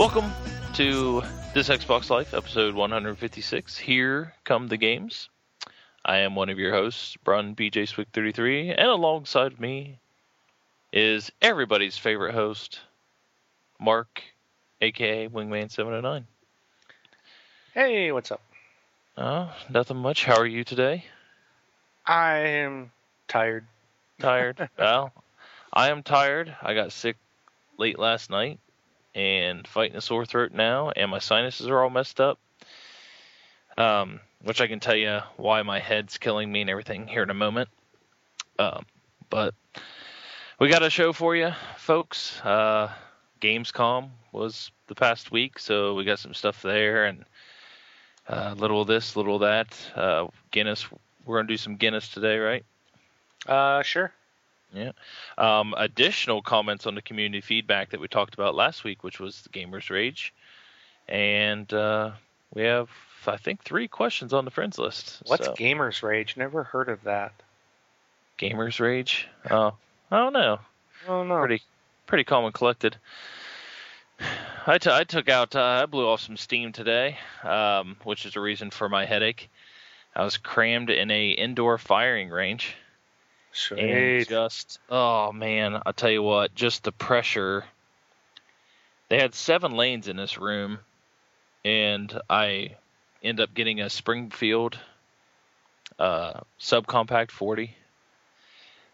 Welcome to this Xbox Life, episode 156. Here come the games. I am one of your hosts, Bron BJSwick33, and alongside me is everybody's favorite host, Mark, a.k.a. Wingman 709. Hey, what's up? Oh, nothing much. How are you today? I am tired. Tired? Well, I am tired. I got sick late last night and fighting a sore throat now, and my sinuses are all messed up. Which I can tell you why my head's killing me and everything here in a moment. But we got a show for you, folks. Gamescom was the past week, so we got some stuff there, and little of this, little of that. Guinness, we're going to do some Guinness today, right? Sure. Yeah. Additional comments on the community feedback that we talked about last week, which was the Gamers Rage. And we have, I think, 3 questions on the friends list. What's Gamers Rage? Never heard of that. Gamers Rage? Oh, I don't know. Oh, no. Pretty calm and collected. I blew off some steam today, which is the reason for my headache. I was crammed in an indoor firing range. Sweet. And just, oh man, I'll tell you what, just the pressure. They had 7 lanes in this room, and I end up getting a Springfield subcompact 40,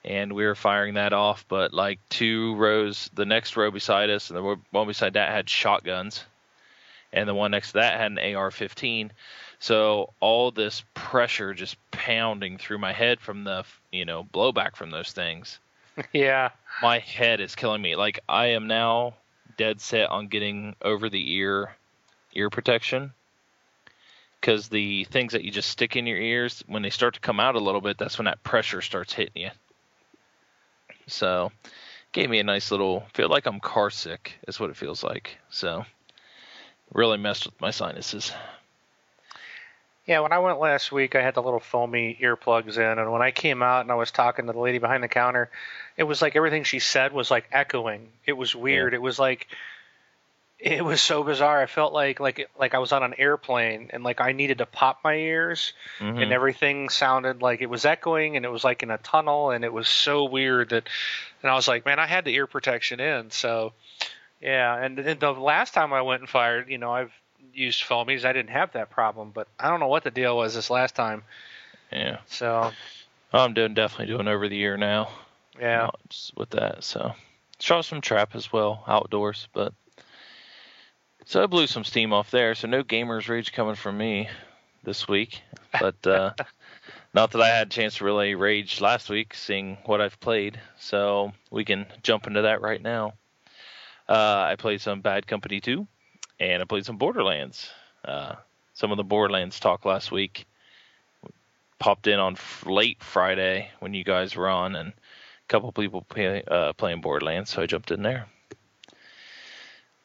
and we were firing that off, but like 2 rows, the next row beside us and the one beside that had shotguns, and the one next to that had an AR-15. So all this pressure just pounding through my head from the, blowback from those things. Yeah. My head is killing me. Like, I am now dead set on getting over the ear protection, because the things that you just stick in your ears, when they start to come out a little bit, that's when that pressure starts hitting you. So gave me a nice little, feel like I'm car sick is what it feels like. So really messed with my sinuses. Yeah, when I went last week, I had the little foamy earplugs in, and when I came out and I was talking to the lady behind the counter, it was like everything she said was like echoing. It was weird. Yeah. It was like, it was so bizarre. I felt like I was on an airplane, and like I needed to pop my ears, mm-hmm. and everything sounded like it was echoing, and it was like in a tunnel, and it was so weird that, and I was like, man, I had the ear protection in, so yeah. And the last time I went and fired, I've used foamies. I didn't have that problem, but I don't know what the deal was this last time. Yeah. So I'm definitely doing over the ear now. Yeah. With that, so shot some trap as well outdoors, but so I blew some steam off there. So no Gamers Rage coming from me this week, but not that I had a chance to really rage last week, seeing what I've played. So we can jump into that right now. I played some Bad Company 2. And I played some Borderlands. Some of the Borderlands talk last week popped in on late Friday when you guys were on, and a couple people playing Borderlands, so I jumped in there.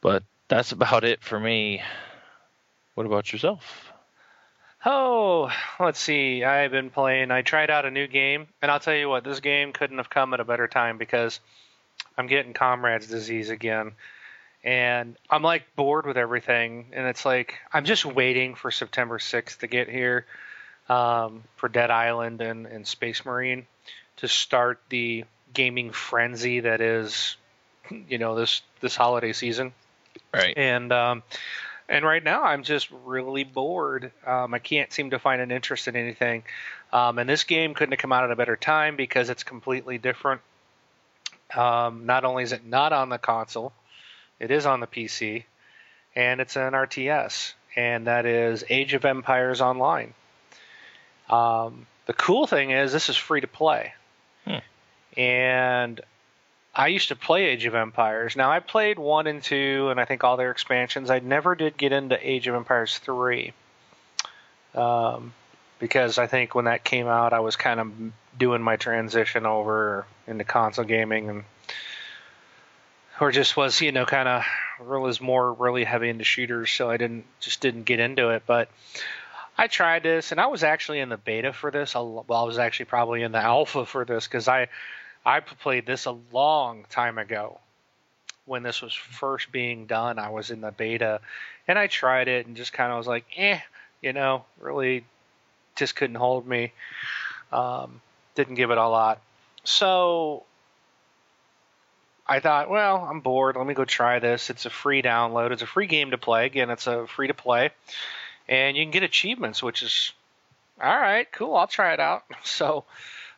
But that's about it for me. What about yourself? Oh, let's see. I've been playing. I tried out a new game, and I'll tell you what, this game couldn't have come at a better time because I'm getting Comrade's disease again. And I'm like bored with everything, and it's like I'm just waiting for September 6th to get here for Dead Island and Space Marine to start the gaming frenzy that is, this holiday season. Right. And right now I'm just really bored. I can't seem to find an interest in anything. And this game couldn't have come out at a better time because it's completely different. Not only is it not on the console. It is on the PC, and it's an RTS, and that is Age of Empires Online. The cool thing is this is free to play. Hmm. And I used to play Age of Empires. Now, I played 1 and 2 and I think all their expansions. I never did get into Age of Empires 3 because I think when that came out, I was kind of doing my transition over into console gaming and or just was, kind of was more really heavy into shooters, so I didn't get into it. But I tried this, and I was actually in the beta for this. I was actually probably in the alpha for this because I played this a long time ago. when this was first being done, I was in the beta, and I tried it and just kind of was like, really just couldn't hold me. Didn't give it a lot. So I thought, well, I'm bored. Let me go try this. It's a free download. It's a free game to play. Again, it's a free to play. And you can get achievements, which is, all right, cool. I'll try it out. So,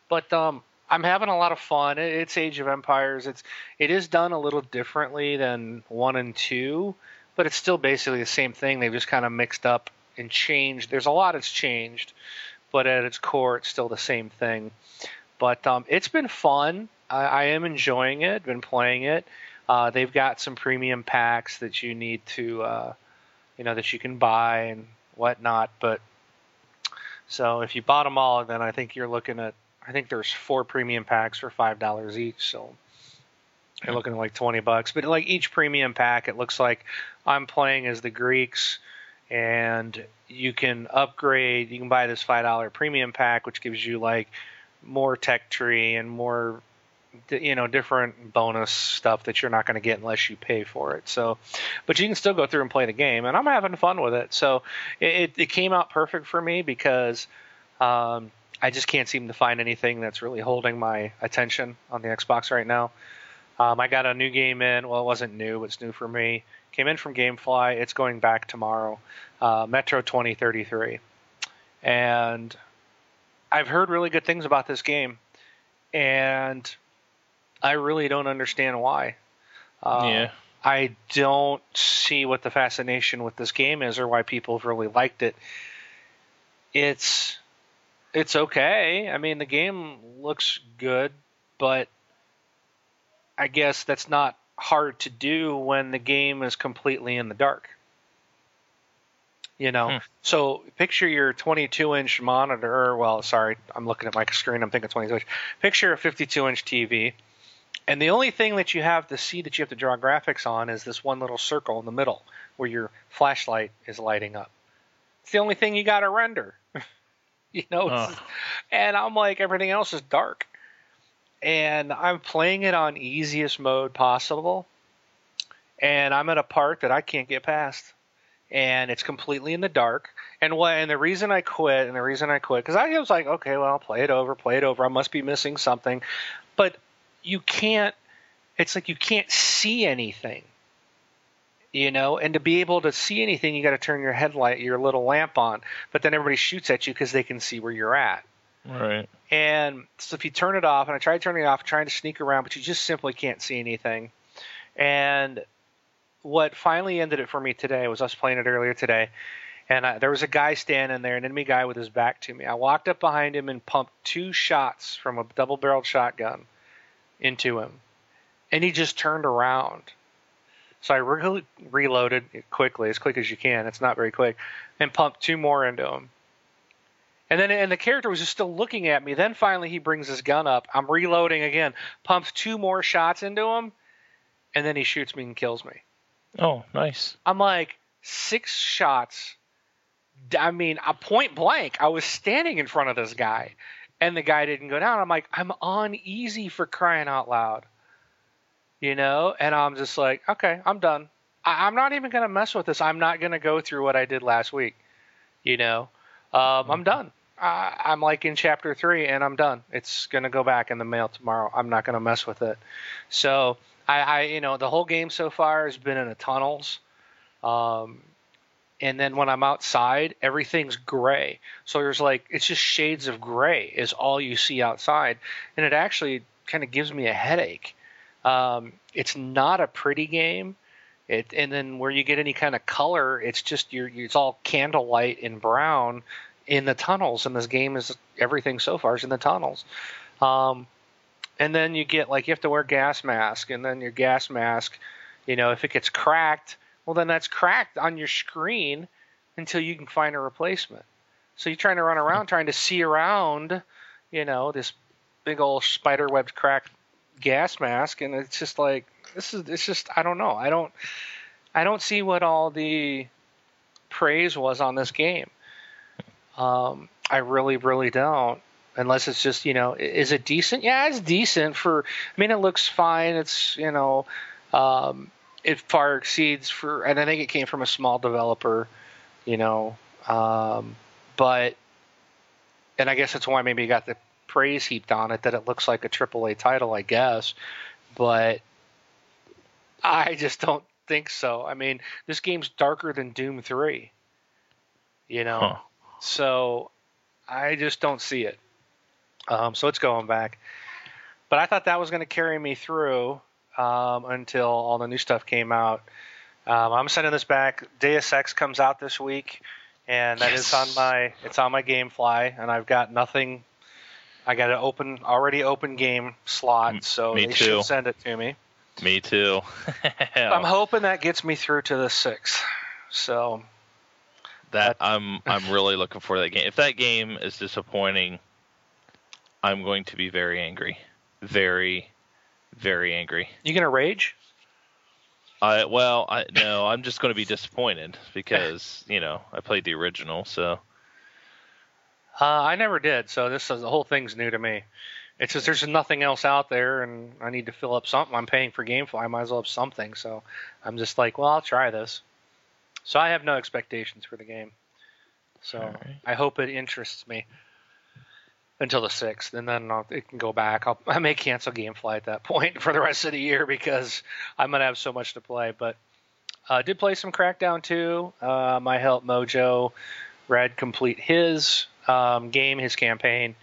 but I'm having a lot of fun. It's Age of Empires. It is done a little differently than 1 and 2, but it's still basically the same thing. They've just kind of mixed up and changed. There's a lot that's changed, but at its core, it's still the same thing. But it's been fun. I am enjoying it, been playing it. They've got some premium packs that you need to, that you can buy and whatnot. But so if you bought them all, then I think you're looking at, I think there's 4 premium packs for $5 each. So you're looking at like $20. But like each premium pack, it looks like I'm playing as the Greeks, and you can upgrade. You can buy this $5 premium pack, which gives you like more tech tree and more, different bonus stuff that you're not going to get unless you pay for it. So, but you can still go through and play the game, and I'm having fun with it. So it came out perfect for me because I just can't seem to find anything that's really holding my attention on the Xbox right now. I got a new game in. Well, it wasn't new, but it's new for me. Came in from Gamefly. It's going back tomorrow. Metro 2033. And I've heard really good things about this game. And I really don't understand why. I don't see what the fascination with this game is or why people have really liked it. It's okay. I mean, the game looks good, but I guess that's not hard to do when the game is completely in the dark. So picture your 22-inch monitor. Well, sorry, I'm looking at my screen. I'm thinking 22-inch. Picture a 52-inch TV. And the only thing that you have to see that you have to draw graphics on is this one little circle in the middle where your flashlight is lighting up. It's the only thing you got to render. And I'm like, everything else is dark. And I'm playing it on easiest mode possible. And I'm at a part that I can't get past. And it's completely in the dark. And the reason I quit, because I was like, okay, well, I'll play it over. I must be missing something. But you can't, it's like you can't see anything, and to be able to see anything, you got to turn your headlight, your little lamp on, but then everybody shoots at you because they can see where you're at. Right. And so if you turn it off, and I tried turning it off, trying to sneak around, but you just simply can't see anything. And what finally ended it for me today was us playing it earlier today. And there was a guy standing there, an enemy guy with his back to me. I walked up behind him and pumped 2 shots from a double-barreled shotgun into him, and he just turned around. So I reloaded it quickly, as quick as you can. It's not very quick, and pumped 2 more into him. And the character was just still looking at me. Then finally he brings his gun up. I'm reloading again, pumps 2 more shots into him, and then he shoots me and kills me. Oh, nice. I'm like, 6 shots. I mean, point blank. I was standing in front of this guy. And the guy didn't go down. I'm like, I'm on easy for crying out loud, And I'm just like, okay, I'm done. I'm not even going to mess with this. I'm not going to go through what I did last week, I'm done. I'm like in chapter 3 and I'm done. It's going to go back in the mail tomorrow. I'm not going to mess with it. So I the whole game so far has been in the tunnels. And then when I'm outside, everything's gray. So there's it's just shades of gray is all you see outside. And it actually kind of gives me a headache. It's not a pretty game. And then where you get any kind of color, it's just it's all candlelight and brown in the tunnels. And this game is everything so far is in the tunnels. And then you get you have to wear gas mask. And then your gas mask, if it gets cracked, well, then that's cracked on your screen until you can find a replacement. So you're trying to run around, trying to see around, this big old spider-webbed cracked gas mask, and it's just I don't know. I don't see what all the praise was on this game. I really, really don't. Unless it's just, is it decent? Yeah, it's decent it looks fine. It's It far exceeds for, and I think it came from a small developer, you know, but, and I guess that's why maybe he got the praise heaped on it, that it looks like a AAA title, I guess, but I just don't think so. I mean, this game's darker than Doom 3, you know, so I just don't see it. So it's going back. But I thought that was going to carry me through until all the new stuff came out. I'm sending this back. Deus Ex comes out this week, and that is on my GameFly, and I've got nothing. I got an already open game slot, so they should send it to me. Me too. I'm hoping that gets me through to the 6th. So that I'm really looking for that game. If that game is disappointing, I'm going to be very angry. Very, very angry. You going to rage? No, I'm just going to be disappointed because, you know, I played the original, so. I never did, so the whole thing's new to me. It's just there's nothing else out there, and I need to fill up something. I'm paying for GameFly. I might as well have something, so I'm just like, well, I'll try this. So I have no expectations for the game. So right. I hope it interests me. Until the 6th, and then it can go back. I may cancel GameFly at that point for the rest of the year because I'm going to have so much to play. But I did play some Crackdown 2. I helped Mojo Red complete his game, his campaign,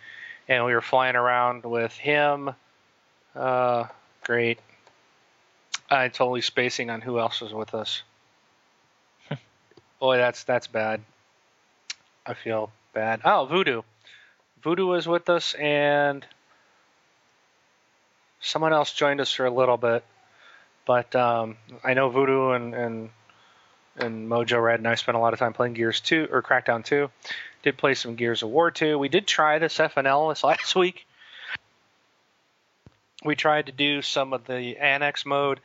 and we were flying around with him. Great. I'm totally spacing on who else was with us. Boy, that's bad. I feel bad. Oh, Voodoo. Voodoo was with us, and someone else joined us for a little bit. But I know Voodoo and Mojo Red and I spent a lot of time playing Gears 2, or Crackdown 2. Did play some Gears of War 2. We did try this FNL this last week. We tried to do some of the Annex mode,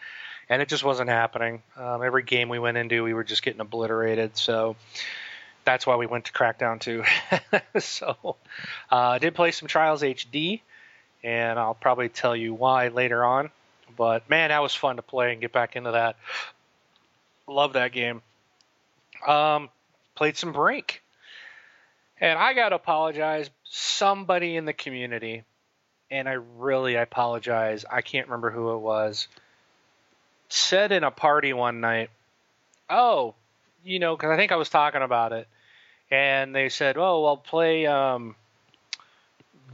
and it just wasn't happening. Every game we went into, we were just getting obliterated, so... That's why we went to Crackdown 2. So I did play some Trials HD, and I'll probably tell you why later on. But, man, that was fun to play and get back into that. Love that game. Played some Brink. And I got to apologize. Somebody in the community, and I apologize. I can't remember who it was, said in a party one night, oh, you know, because I think I was talking about it. And they said, oh, well, play,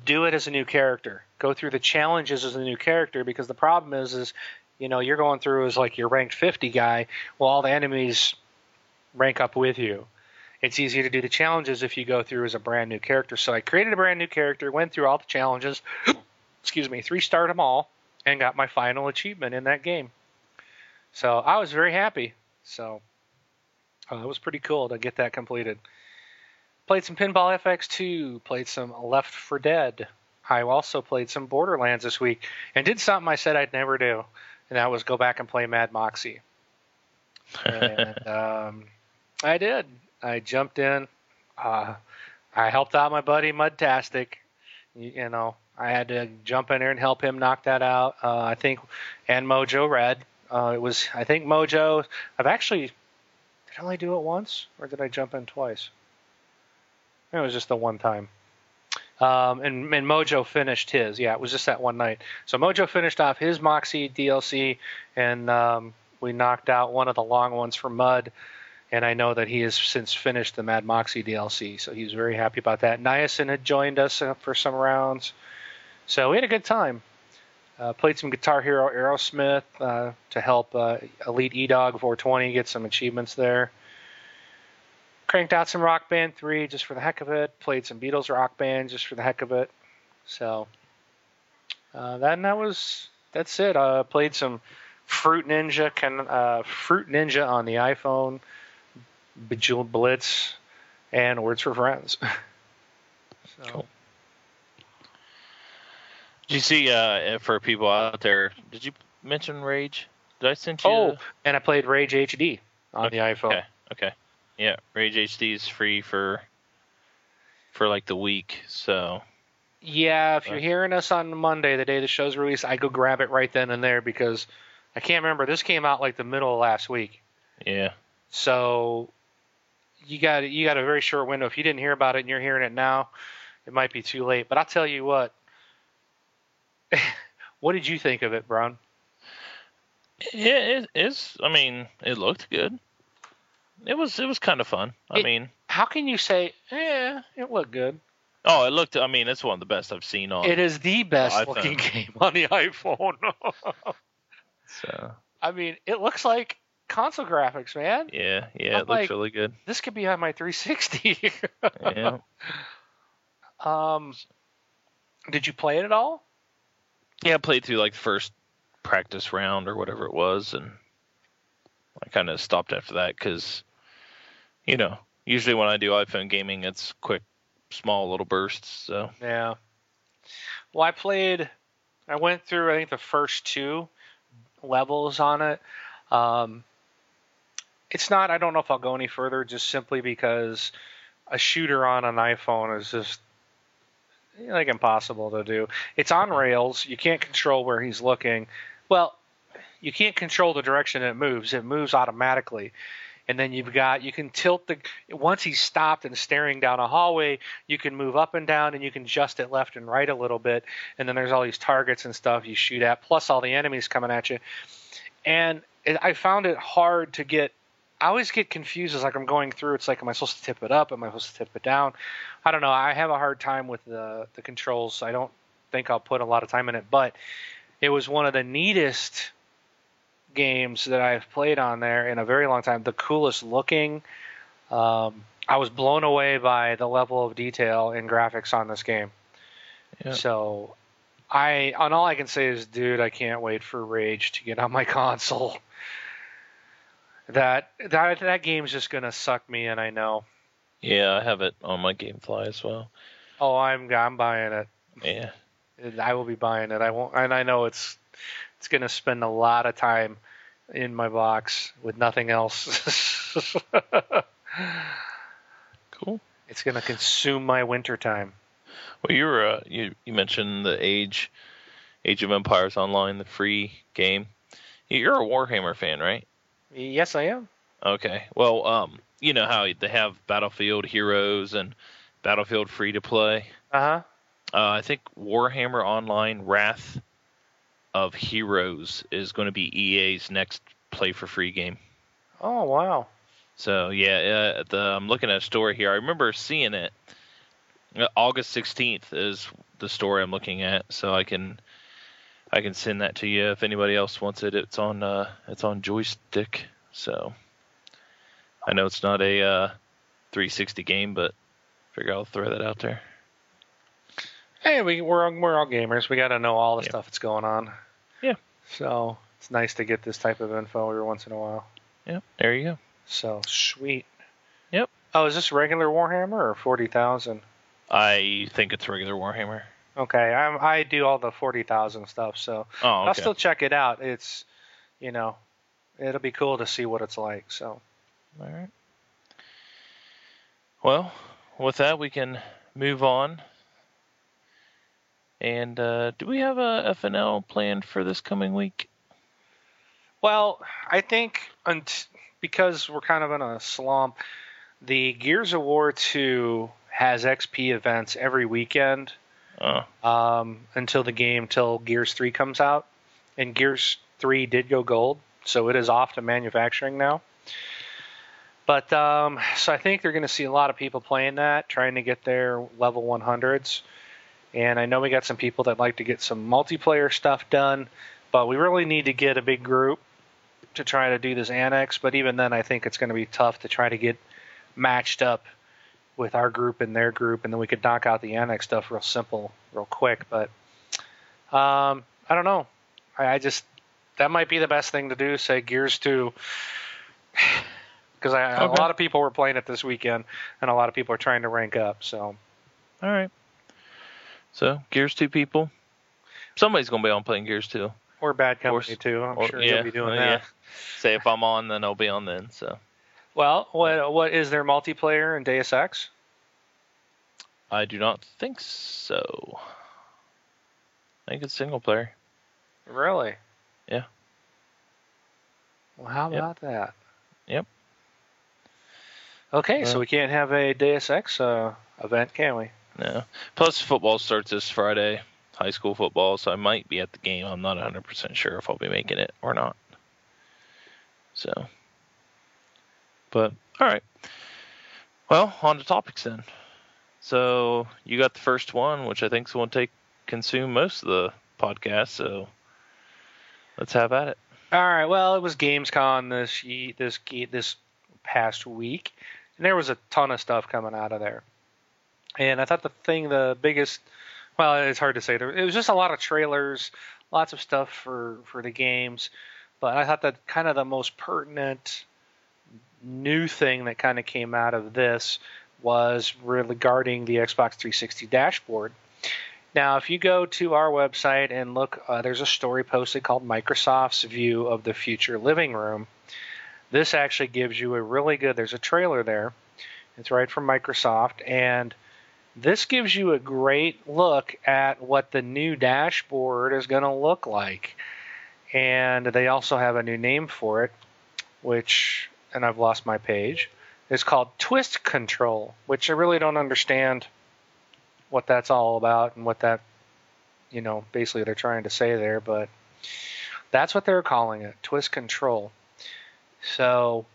do it as a new character. Go through the challenges as a new character, because the problem is, you know, you're going through as like your ranked 50 guy. Well, all the enemies rank up with you. It's easier to do the challenges if you go through as a brand new character. So I created a brand new character, went through all the challenges, excuse me, 3-starred them all, and got my final achievement in that game. So I was very happy. So... it was pretty cool to get that completed. Played some Pinball FX2. Played some Left 4 Dead. I also played some Borderlands this week. And did something I said I'd never do. And that was go back and play Mad Moxxi. And I did. I jumped in. I helped out my buddy Mudtastic. You know, I had to jump in there and help him knock that out. I think, and Mojo Red. It was, I think Mojo, I've actually... Did I only do it once, or did I jump in twice? It was just the one time. And Mojo finished his. Yeah, it was just that one night. So Mojo finished off his Moxxi DLC, and we knocked out one of the long ones for Mud. And I know that he has since finished the Mad Moxxi DLC, so he's very happy about that. Niacin had joined us for some rounds. So we had a good time. Played some Guitar Hero Aerosmith to help Elite E-Dog 420 get some achievements there. Cranked out some Rock Band 3 just for the heck of it. Played some Beatles Rock Band just for the heck of it. So that's it. Played some Fruit Ninja on the iPhone, Bejeweled Blitz, and Words for Friends. So. Cool. Did you see, for people out there, did you mention Rage? Did I send you? Oh, and I played Rage HD on the iPhone. Okay. Yeah, Rage HD is free for like the week, so. Yeah, if you're hearing us on Monday, the day the show's released, I go grab it right then and there because I can't remember. This came out like the middle of last week. Yeah. So you got a very short window. If you didn't hear about it and you're hearing it now, it might be too late. But I'll tell you what. What did you think of it, Bron? Yeah, it's. I mean, it looked good. It was kind of fun. I mean, how can you say, it looked good? Oh, it looked. I mean, it's one of the best I've seen on. It is the best looking game on the iPhone. So. I mean, it looks like console graphics, man. Yeah, it looks really good. This could be on my 360. Yeah. Did you play it at all? Yeah, I played through like the first practice round or whatever it was, and I kind of stopped after that because, you know, usually when I do iPhone gaming, it's quick, small little bursts. So yeah. Well, I went through I think the first two levels on it. It's not. I don't know if I'll go any further, just simply because a shooter on an iPhone is just like impossible to do. It's on rails. You can't control where he's looking. Well, you can't control the direction it moves. It moves automatically. And then you can tilt once he's stopped and staring down a hallway, you can move up and down and you can adjust it left and right a little bit. And then there's all these targets and stuff you shoot at, plus all the enemies coming at you. And I found it hard to get, I always get confused as like I'm going through. It's like, am I supposed to tip it up? Am I supposed to tip it down? I don't know. I have a hard time with the controls. I don't think I'll put a lot of time in it, but it was one of the neatest games that I've played on there in a very long time. The coolest looking. I was blown away by the level of detail and graphics on this game. Yeah. So all I can say is, dude, I can't wait for Rage to get on my console. That game's just gonna suck me in, I know. Yeah, I have it on my GameFly as well. Oh, I'm buying it. Yeah. I will be buying it. I won't, and I know it's going to spend a lot of time in my box with nothing else. Cool. It's going to consume my winter time. Well, you were you mentioned the Age of Empires Online, the free game. You're a Warhammer fan, right? Yes, I am. Okay. Well, you know how they have Battlefield Heroes and Battlefield Free to Play. Uh-huh. I think Warhammer Online Wrath of Heroes is going to be EA's next play for free game. Oh, wow. So, yeah, I'm looking at a story here. I remember seeing it. August 16th is the story I'm looking at, so I can send that to you if anybody else wants it. It's on joystick. So, I know it's not a 360 game, but I figure I'll throw that out there. Hey, we're all gamers. We got to know all the stuff that's going on. Yeah. So it's nice to get this type of info every once in a while. Yeah. There you go. So sweet. Yep. Oh, is this regular Warhammer or 40,000? I think it's regular Warhammer. Okay. I do all the 40,000 stuff, so I'll still check it out. It's, you know, it'll be cool to see what it's like. So. All right. Well, with that, we can move on. And do we have a FNL planned for this coming week? Well, I think because we're kind of in a slump, the Gears of War 2 has XP events every weekend until Gears 3 comes out. And Gears 3 did go gold, so it is off to manufacturing now. But so I think they're going to see a lot of people playing that, trying to get their level 100s. And I know we got some people that like to get some multiplayer stuff done, but we really need to get a big group to try to do this annex. But even then, I think it's going to be tough to try to get matched up with our group and their group, and then we could knock out the annex stuff real quick. But I don't know. I just – that might be the best thing to do, say Gears 2, because a lot of people were playing it this weekend, and a lot of people are trying to rank up. So, all right. So, Gears 2 people. Somebody's going to be on playing Gears 2. Or Bad Company 2. I'm sure you'll be doing that. Yeah. Say if I'm on, then I'll be on then. So. Well, what is their multiplayer in Deus Ex? I do not think so. I think it's single player. Really? Yeah. Well, how about that? Yep. Okay, so we can't have a Deus Ex event, can we? No. Plus, football starts this Friday, high school football, so I might be at the game. I'm not 100% sure if I'll be making it or not. So, but, all right. Well, on to topics then. So, you got the first one, which I think is going to consume most of the podcast, so let's have at it. All right, well, it was Gamescom this past week, and there was a ton of stuff coming out of there. And I thought it's hard to say. It was just a lot of trailers, lots of stuff for the games. But I thought that kind of the most pertinent new thing that kind of came out of this was regarding the Xbox 360 dashboard. Now, if you go to our website and look, there's a story posted called Microsoft's View of the Future Living Room. This actually gives you a really good – there's a trailer there. It's right from Microsoft, and this gives you a great look at what the new dashboard is going to look like. And they also have a new name for it, which – and I've lost my page. It's called Twist Control, which I really don't understand what that's all about and what that – basically they're trying to say there. But that's what they're calling it, Twist Control. So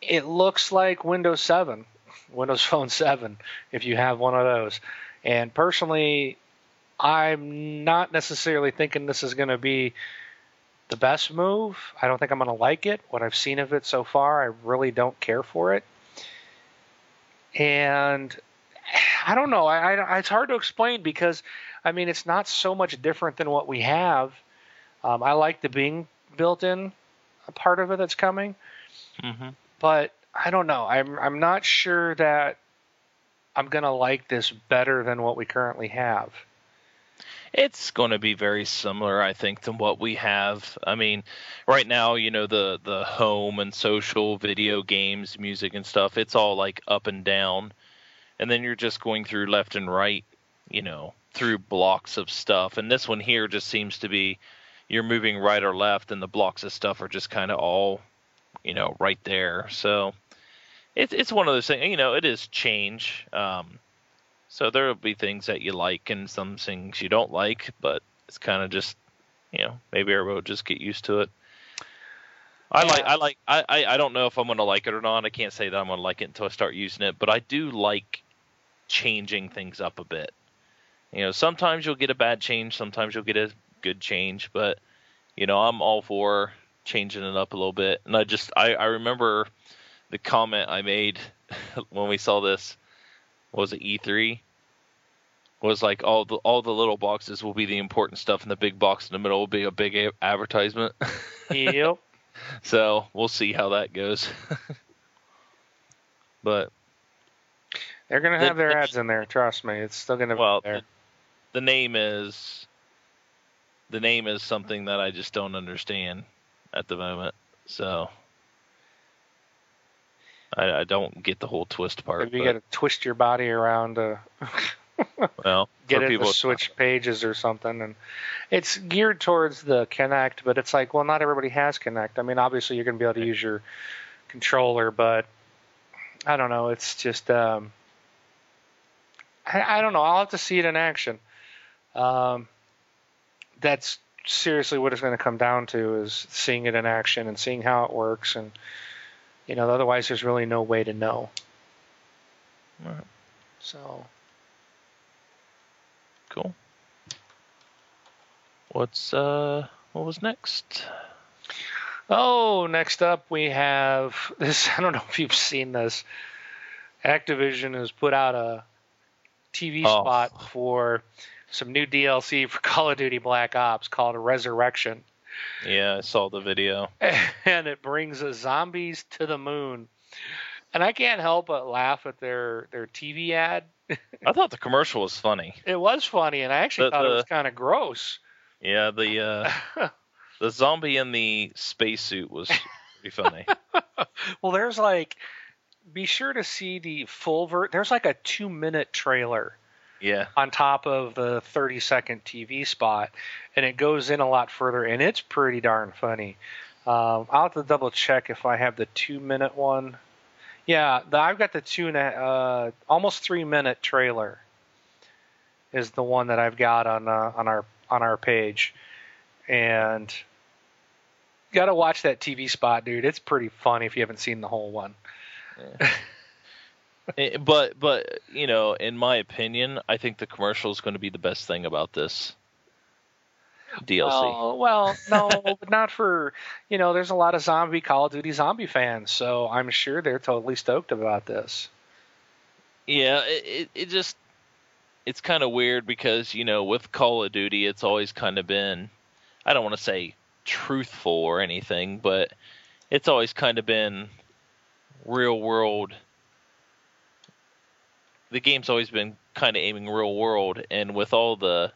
it looks like Windows 7, Windows Phone 7, if you have one of those. And personally, I'm not necessarily thinking this is going to be the best move. I don't think I'm going to like it. What I've seen of it so far, I really don't care for it. And I don't know. It's hard to explain because, I mean, it's not so much different than what we have. I like the Bing built-in part of it that's coming. Mm-hmm. But I don't know. I'm not sure that I'm going to like this better than what we currently have. It's going to be very similar, I think, to what we have. I mean, right now, the home and social, video games, music and stuff, it's all like up and down. And then you're just going through left and right, through blocks of stuff. And this one here just seems to be you're moving right or left, and the blocks of stuff are just kind of all right there. So it's one of those things, it is change. So there will be things that you like and some things you don't like, but it's kind of just, maybe everyone will just get used to it. I don't know if I'm going to like it or not. I can't say that I'm going to like it until I start using it, but I do like changing things up a bit. Sometimes you'll get a bad change. Sometimes you'll get a good change, but, I'm all for changing it up a little bit. And I remember the comment I made when we saw this, was it E3? Was like all the little boxes will be the important stuff, and the big box in the middle will be a big advertisement. Yep. So we'll see how that goes. But they're gonna have their ads in there. Trust me, it's still gonna be there. The name is something that I just don't understand at the moment, so I don't get the whole twist part. You got to twist your body around to get it to switch pages or something. And it's geared towards the Kinect, but it's like, well, not everybody has Kinect. I mean, obviously you're going to be able to use your controller, but I don't know. It's just I don't know. I'll have to see it in action. That's seriously what it's going to come down to, is seeing it in action and seeing how it works. And otherwise there's really no way to know. All right. So cool. What was next? Oh, next up we have this. I don't know if you've seen this. Activision has put out a TV spot for some new DLC for Call of Duty Black Ops called Resurrection. Yeah, I saw the video. And it brings zombies to the moon. And I can't help but laugh at their TV ad. I thought the commercial was funny. It was funny, and I actually thought it was kind of gross. Yeah, the the zombie in the spacesuit was pretty funny. Well, there's be sure to see the full version. There's a 2-minute trailer. Yeah. On top of the 30-second TV spot, and it goes in a lot further, and it's pretty darn funny. I'll have to double check if I have the 2-minute one. Yeah, I've got the almost 3-minute trailer is the one that I've got on our page, and gotta watch that TV spot, dude. It's pretty funny if you haven't seen the whole one. Yeah. But you know, in my opinion, I think the commercial is going to be the best thing about this DLC. Well, no, but not for, you know, there's a lot of Call of Duty zombie fans, so I'm sure they're totally stoked about this. Yeah, it's kind of weird because, you know, with Call of Duty, it's always kind of been, I don't want to say truthful or anything, but it's always kind of been real world. The game's always been kind of aiming real world, and with all the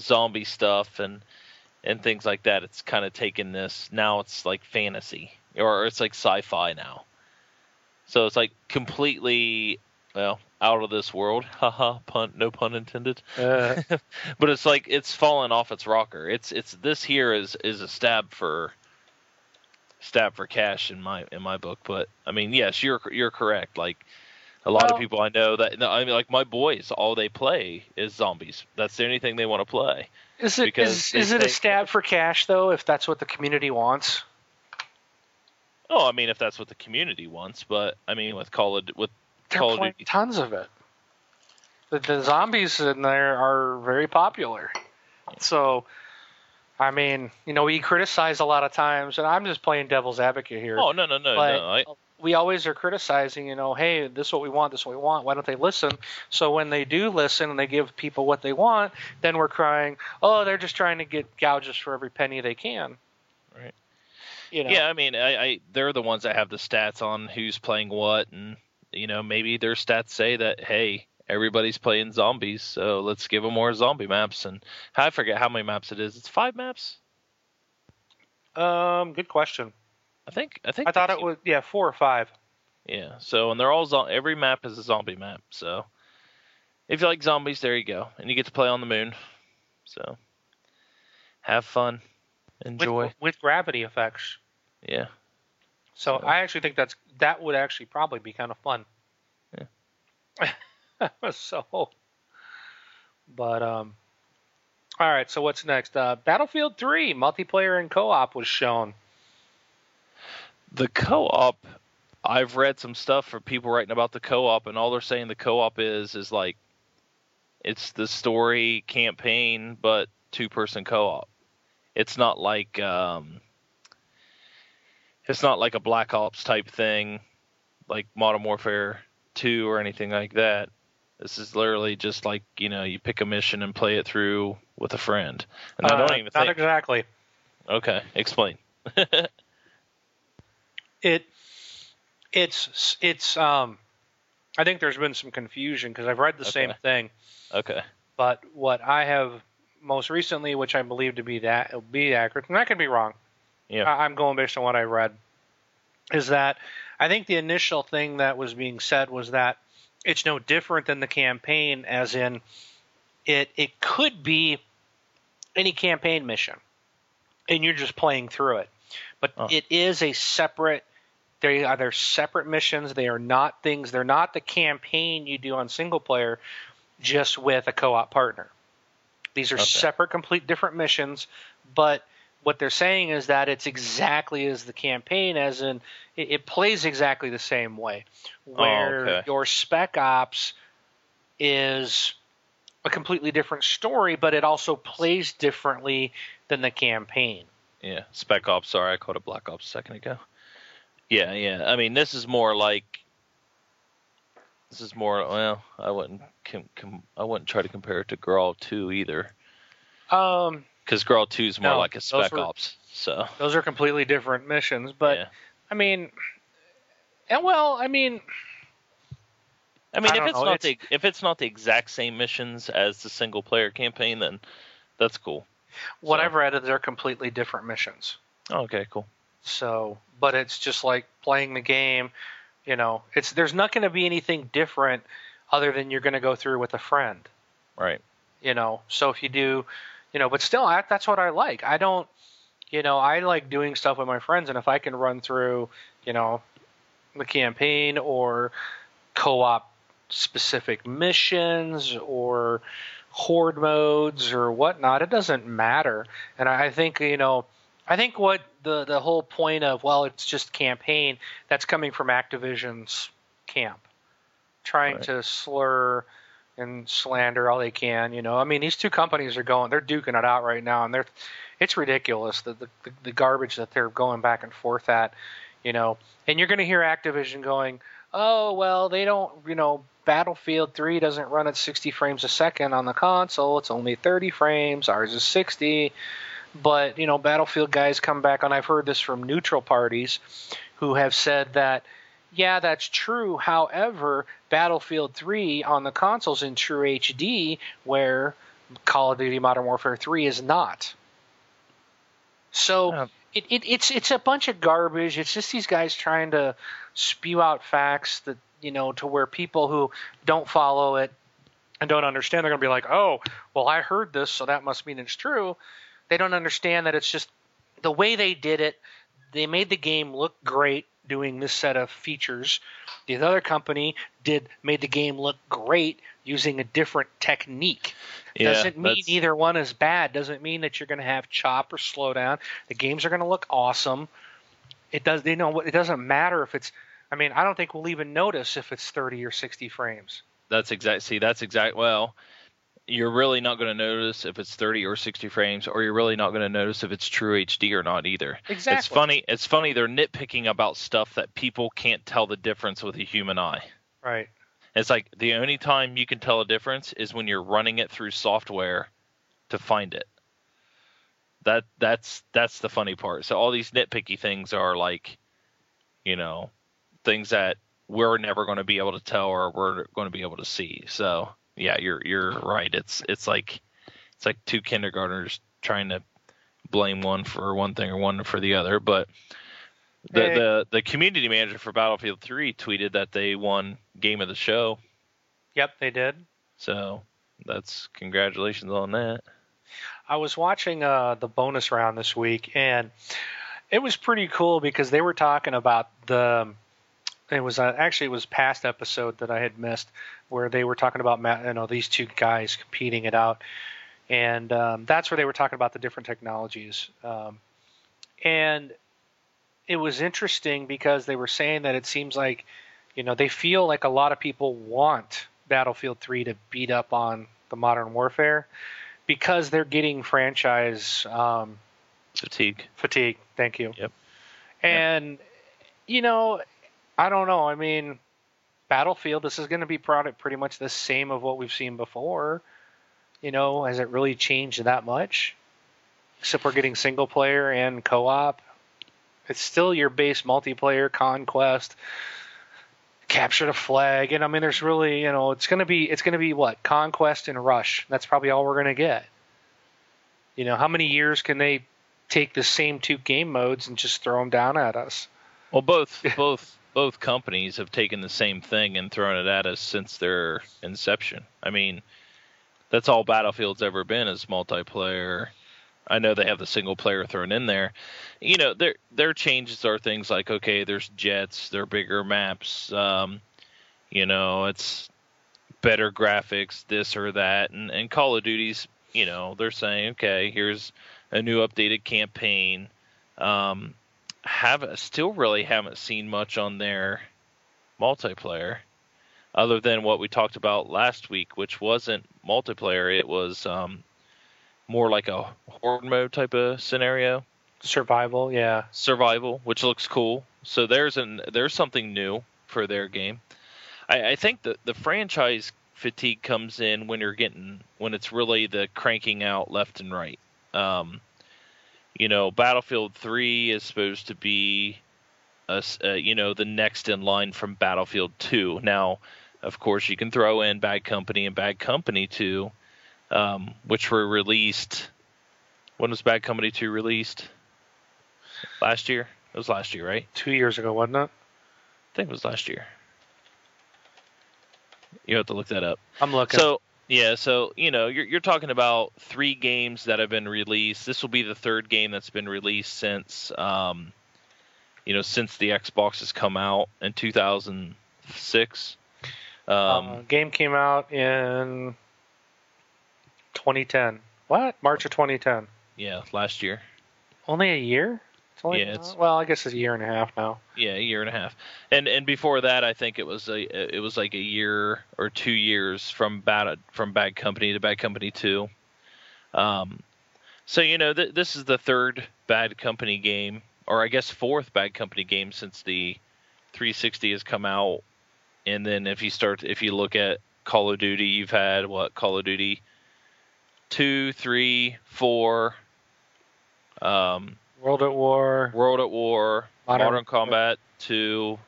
zombie stuff and things like that, it's kind of taken this, now it's like fantasy, or it's like sci-fi now. So it's like completely, well, out of this world, haha, no pun intended. But it's like, it's fallen off its rocker. It's this here is a stab for cash in my book. But I mean, yes, you're correct. Like, a lot of people I know that, I mean, like my boys, all they play is zombies. That's the only thing they want to play. Is it a stab for cash though? If that's what the community wants. Oh, I mean, if that's what the community wants, but I mean, with Call of Duty, tons of it. The zombies in there are very popular. So, I mean, you know, we criticize a lot of times, and I'm just playing devil's advocate here. Oh no. We always are criticizing, you know, hey, this is what we want, this is what we want. Why don't they listen? So when they do listen and they give people what they want, then we're crying, oh, they're just trying to get gouges for every penny they can. Right. You know? Yeah, I mean, they're the ones that have the stats on who's playing what. And, you know, maybe their stats say that, hey, everybody's playing zombies, so let's give them more zombie maps. And I forget how many maps it is. It's 5 maps? Good question. I think I thought it was 4 or 5. Yeah. So, and they're all, every map is a zombie map. So, if you like zombies, there you go, and you get to play on the moon. So, have fun, enjoy with gravity effects. Yeah. So I actually think that would actually probably be kind of fun. Yeah. So, but all right. So what's next? Battlefield 3 multiplayer and co-op was shown. The co-op, I've read some stuff for people writing about the co-op, and all they're saying the co-op is like, it's the story campaign, but 2-person co-op. It's not like, a Black Ops type thing, like Modern Warfare 2 or anything like that. This is literally just like, you know, you pick a mission and play it through with a friend. And I don't even think. Not exactly. Okay, explain. It's I think there's been some confusion because I've read the same thing. Okay. But what I have most recently, which I believe to be that it'll be accurate, and I could be wrong. Yeah. I'm going based on what I read, is that I think the initial thing that was being said was that it's no different than the campaign, as in it could be any campaign mission, and you're just playing through it. But it is a separate. They're separate missions. They are not things. They're not the campaign you do on single player, just with a co-op partner. These are separate, complete different missions. But what they're saying is that it's exactly as the campaign, as in it plays exactly the same way. Where your Spec Ops is a completely different story, but it also plays differently than the campaign. Yeah, Spec Ops. Sorry, I called it Black Ops a second ago. Yeah. I mean, this is more. Well, I wouldn't try to compare it to Grawl 2 either. Because Grawl 2 is more like a Spec Ops. So those are completely different missions. But I mean, if it's not the exact same missions as the single player campaign, then that's cool. What I've read is they're completely different missions. Oh, okay, cool. So, but it's just like playing the game, you know, there's not going to be anything different other than you're going to go through with a friend. Right. You know, so if you do, you know, but still, that's what I like. I don't, you know, I like doing stuff with my friends, and if I can run through, you know, the campaign or co-op specific missions or horde modes or whatnot, it doesn't matter. And I think, you know, I think what the whole point of, well, it's just campaign, that's coming from Activision's camp, trying to slur and slander all they can. You know, I mean, these two companies are going, they're duking it out right now, and they're, it's ridiculous the garbage that they're going back and forth at, you know. And you're going to hear Activision going, oh, well, they don't, you know, Battlefield 3 doesn't run at 60 frames a second on the console. It's only 30 frames. Ours is 60. But, you know, Battlefield guys come back, and I've heard this from neutral parties who have said that, yeah, that's true. However, Battlefield 3 on the console's in true HD, where Call of Duty Modern Warfare 3 is not. So it's a bunch of garbage. It's just these guys trying to spew out facts that, you know, to where people who don't follow it and don't understand, they're going to be like, oh, well, I heard this, so that must mean it's true. They don't understand that it's just the way they did it. They made the game look great doing this set of features. The other company made the game look great using a different technique. Yeah, doesn't mean either one is bad. Doesn't mean that you're going to have chop or slowdown. The games are going to look awesome. It does. You know, it doesn't matter if it's. I mean, I don't think we'll even notice if it's 30 or 60 frames. That's exact. See, that's exact. Well, you're really not going to notice if it's 30 or 60 frames, or you're really not going to notice if it's true HD or not either. Exactly. It's funny. It's funny they're nitpicking about stuff that people can't tell the difference with a human eye. Right. It's like the only time you can tell a difference is when you're running it through software to find it. That's the funny part. So all these nitpicky things are like, you know, things that we're never going to be able to tell or we're going to be able to see. So yeah, you're right. It's like two kindergartners trying to blame one for one thing or one for the other. But the community manager for Battlefield 3 tweeted that they won Game of the Show. Yep, they did. So that's congratulations on that. I was watching the bonus round this week, and it was pretty cool because they were talking about the. It was past episode that I had missed where they were talking about, you know, these two guys competing it out. And that's where they were talking about the different technologies. And it was interesting because they were saying that it seems like, you know, they feel like a lot of people want Battlefield 3 to beat up on the Modern Warfare because they're getting franchise fatigue. Fatigue. Thank you. Yep. And, you know, I don't know. I mean, Battlefield, this is going to be pretty much the same of what we've seen before. You know, has it really changed that much? Except we're getting single player and co-op. It's still your base multiplayer, conquest, capture the flag, and I mean, there's really, you know, it's going to be what? Conquest and rush. That's probably all we're going to get. You know, how many years can they take the same two game modes and just throw them down at us? Well, both companies have taken the same thing and thrown it at us since their inception. I mean, that's all Battlefield's ever been is multiplayer. I know they have the single player thrown in there. You know, their changes are things like, okay, there's jets, they're bigger maps, you know, it's better graphics, this or that. And Call of Duty's, you know, they're saying, okay, here's a new updated campaign. Still really haven't seen much on their multiplayer other than what we talked about last week, which wasn't multiplayer. It was more like a horde mode type of scenario. Survival, yeah. Survival, which looks cool. So there's something new for their game. I think the franchise fatigue comes in when it's really the cranking out left and right. You know, Battlefield 3 is supposed to be, you know, the next in line from Battlefield 2. Now, of course, you can throw in Bad Company and Bad Company 2, which were released. When was Bad Company 2 released? Last year? It was last year, right? 2 years ago, wasn't it? I think it was last year. You have to look that up. I'm looking. So Yeah, so, you know, you're talking about three games that have been released. This will be the third game that's been released since, since the Xbox has come out in 2006. Game came out in 2010. What? March of 2010. Yeah, last year. Only a year? It's only, yeah, it's, well, I guess it's a year and a half now. Yeah, a year and a half. And before that, I think it was like a year or 2 years from Bad Company to Bad Company 2. So, you know, this is the third Bad Company game, or I guess fourth Bad Company game since the 360 has come out. And then if you look at Call of Duty, you've had what? Call of Duty 2, 3, 4, World at War, Modern Combat 2,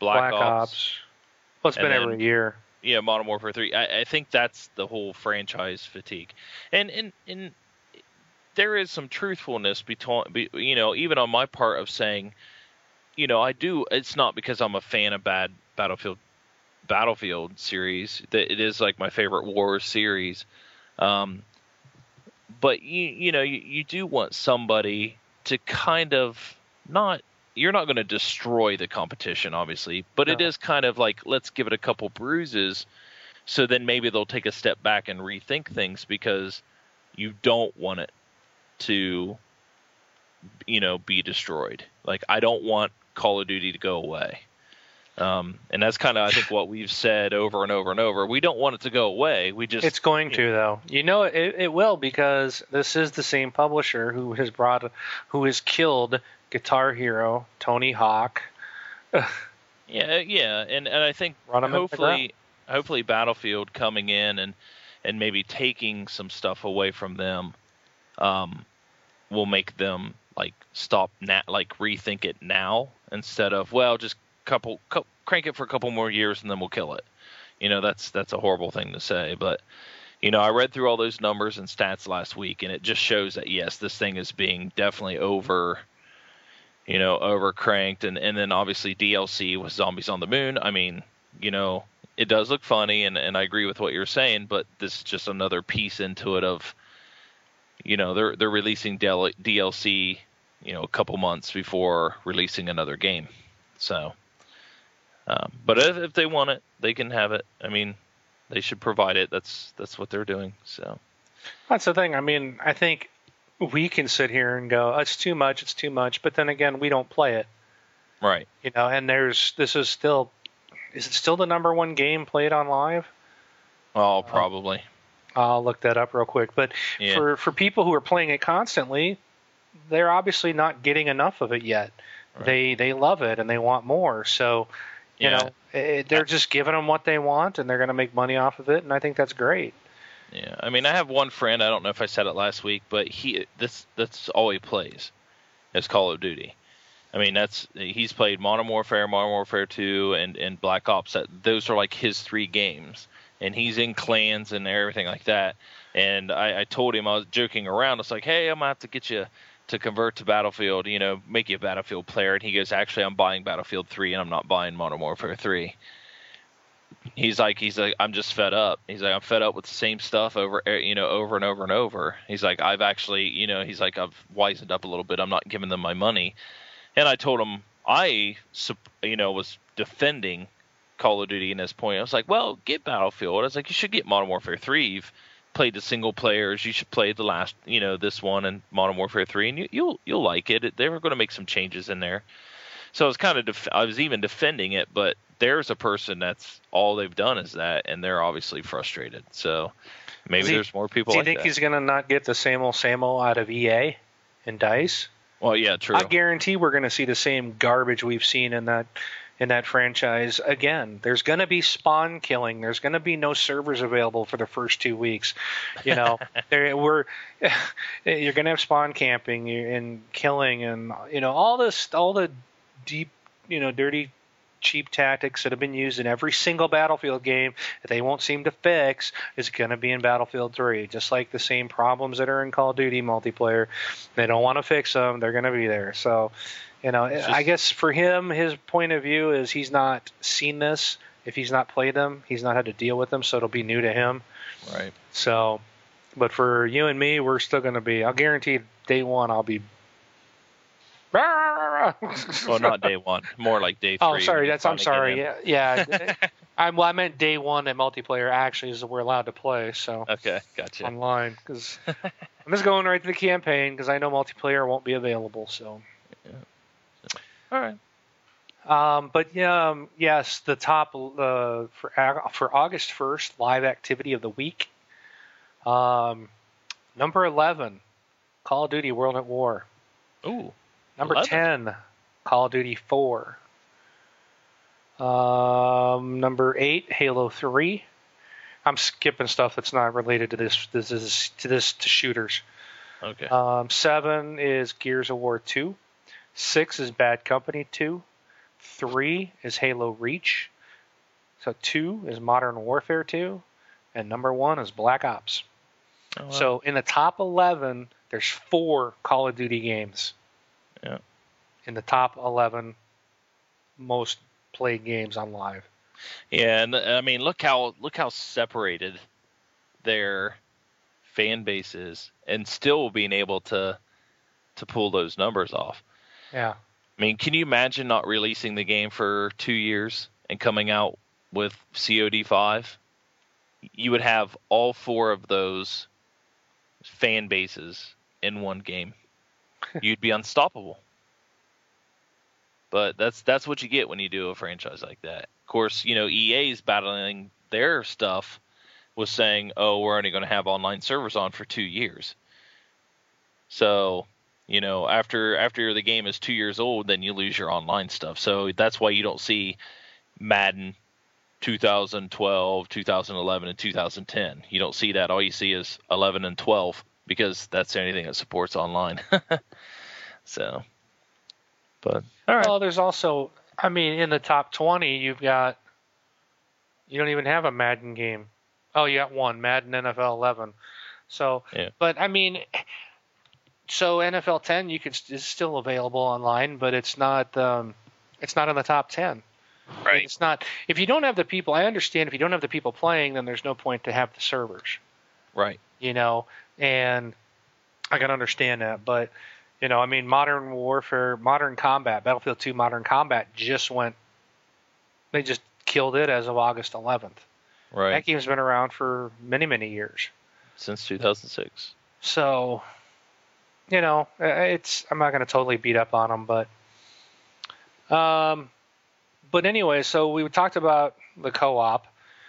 Black Ops. Well, it's been every year. Yeah, Modern Warfare 3. I think that's the whole franchise fatigue. And there is some truthfulness even on my part of saying, you know, I do. It's not because I'm a fan of bad Battlefield series. It is like my favorite war series. But you do want somebody to kind of not. You're not going to destroy the competition, obviously, but no. It is kind of like, let's give it a couple bruises, so then maybe they'll take a step back and rethink things, because you don't want it to, be destroyed. Like, I don't want Call of Duty to go away. And that's kind of, I think, what we've said over and over and over. We don't want it to go away. We just—it's going to, though. You know, it will, because this is the same publisher who has killed Guitar Hero, Tony Hawk. Yeah, and I think hopefully Battlefield coming in and maybe taking some stuff away from them, will make them like stop like rethink it now, instead of just. Crank it for a couple more years and then we'll kill it. You know, that's a horrible thing to say, but I read through all those numbers and stats last week, and it just shows that yes, this thing is being definitely over cranked, and then obviously DLC with Zombies on the Moon. I mean, it does look funny, and I agree with what you're saying, but this is just another piece into it of, they're releasing DLC, a couple months before releasing another game, so. But if they want it, they can have it. I mean, they should provide it. That's what they're doing. So that's the thing. I mean, I think we can sit here and go, oh, it's too much. But then again, we don't play it. Right. And is it still the number one game played on live? Oh, probably. I'll look that up real quick. But yeah. For people who are playing it constantly, they're obviously not getting enough of it yet. Right. They love it and they want more. So, they're just giving them what they want, and they're going to make money off of it, and I think that's great. Yeah, I mean, I have one friend, I don't know if I said it last week, but that's all he plays is Call of Duty. I mean, he's played Modern Warfare 2, and Black Ops. Those are like his three games, and he's in clans and everything like that. And I told him, I was joking around, I was like, hey, I'm going to have to get you to convert to Battlefield, make you a Battlefield player. And he goes, actually, I'm buying Battlefield 3 and I'm not buying Modern Warfare 3. He's like, I'm just fed up. He's like, I'm fed up with the same stuff over and over. He's like, I've actually, I've wisened up a little bit. I'm not giving them my money. And I told him I was defending Call of Duty in this point. I was like, well, get Battlefield. I was like, you should get Modern Warfare 3. You've played the single players, you should play the last, this one and Modern Warfare 3, and you'll like it. They were going to make some changes in there. So I was kind of, I was even defending it, but there's a person that's all they've done is that, and they're obviously frustrated. So maybe there's more people like that. Do you think he's going to not get the same old out of EA and DICE? Well, yeah, true. I guarantee we're going to see the same garbage we've seen in that franchise again. There's going to be spawn killing. There's going to be no servers available for the first 2 weeks. You're going to have spawn camping and killing, and all the deep, dirty, cheap tactics that have been used in every single Battlefield game that they won't seem to fix is going to be in Battlefield 3. Just like the same problems that are in Call of Duty multiplayer, they don't want to fix them. They're going to be there. So. You know, just, I guess for him, his point of view is he's not seen this. If he's not played them, he's not had to deal with them, so it'll be new to him. Right. So, but for you and me, we're still going to be, I'll guarantee day one I'll be. Well, not day one. More like day three. Oh, sorry. I'm sorry. Yeah. I meant day one at multiplayer actually is we're allowed to play. So okay, gotcha. Online, because I'm just going right to the campaign because I know multiplayer won't be available. So, yeah. All right. But yes, the top for August 1st live activity of the week. Number 11, Call of Duty World at War. Ooh. Number 11. 10, Call of Duty 4. Number 8, Halo 3. I'm skipping stuff that's not related to this to shooters. Okay. 7 is Gears of War 2. 6 is Bad Company 2. 3 is Halo Reach. So 2 is Modern Warfare 2, and number 1 is Black Ops. Oh, wow. So in the top 11, there's 4 Call of Duty games. Yeah. In the top 11 most played games on live. Yeah, and I mean, look how separated their fan base is, and still being able to pull those numbers off. Yeah. I mean, can you imagine not releasing the game for 2 years and coming out with COD 5? You would have all 4 of those fan bases in one game. You'd be unstoppable. But that's what you get when you do a franchise like that. Of course, you know, EA's battling their stuff with saying, oh, we're only going to have online servers on for 2 years. So, you know, after the game is 2 years old, then you lose your online stuff. So that's why you don't see Madden 2012, 2011, and 2010. You don't see that. All you see is 11 and 12. Because that's the only thing that supports online. So, but all right. Well, there's also, I mean, in the top 20, you don't even have a Madden game. Oh, you got one, Madden NFL 11. So, yeah. But I mean, so NFL 10 is still available online, but it's not in the top 10. Right. I mean, it's not. If you don't have the people, I understand. If you don't have the people playing, then there's no point to have the servers. Right. You know, and I can understand that, but you know, I mean, Battlefield 2 Modern Combat they just killed it as of August 11th. Right. That game's been around for many, many years. Since 2006. So, you know, I'm not going to totally beat up on them, but anyway, so we talked about the co-op,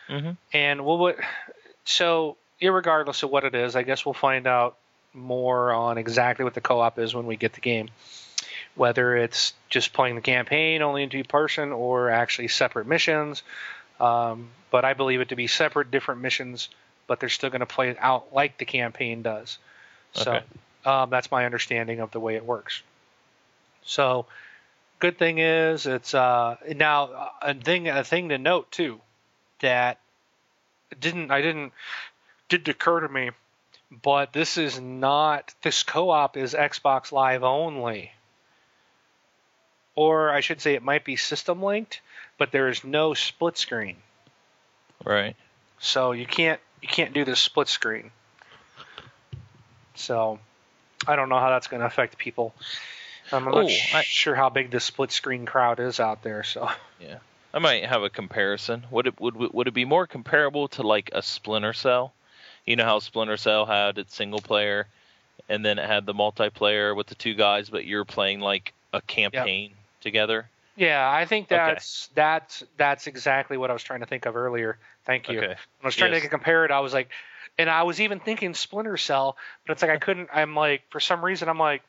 mm-hmm. and irregardless of what it is, I guess we'll find out more on exactly what the co-op is when we get the game, whether it's just playing the campaign only in two-person or actually separate missions. But I believe it to be separate, different missions, but they're still going to play it out like the campaign does. So okay. That's my understanding of the way it works. So good thing is it's now a thing to note too that didn't occur to me, but this co-op is Xbox Live only, or I should say it might be system linked, but there is no split screen. Right. So you can't do this split screen. So I don't know how that's going to affect people. I'm not sure how big the split screen crowd is out there. So yeah, I might have a comparison. Would it be more comparable to like a Splinter Cell? You know how Splinter Cell had its single player, and then it had the multiplayer with the two guys, but you're playing like a campaign together? Yeah, I think that's exactly what I was trying to think of earlier. Thank you. Okay. When I was trying to compare it, I was like, and I was even thinking Splinter Cell, but it's like I couldn't. I'm like, for some reason, I'm like,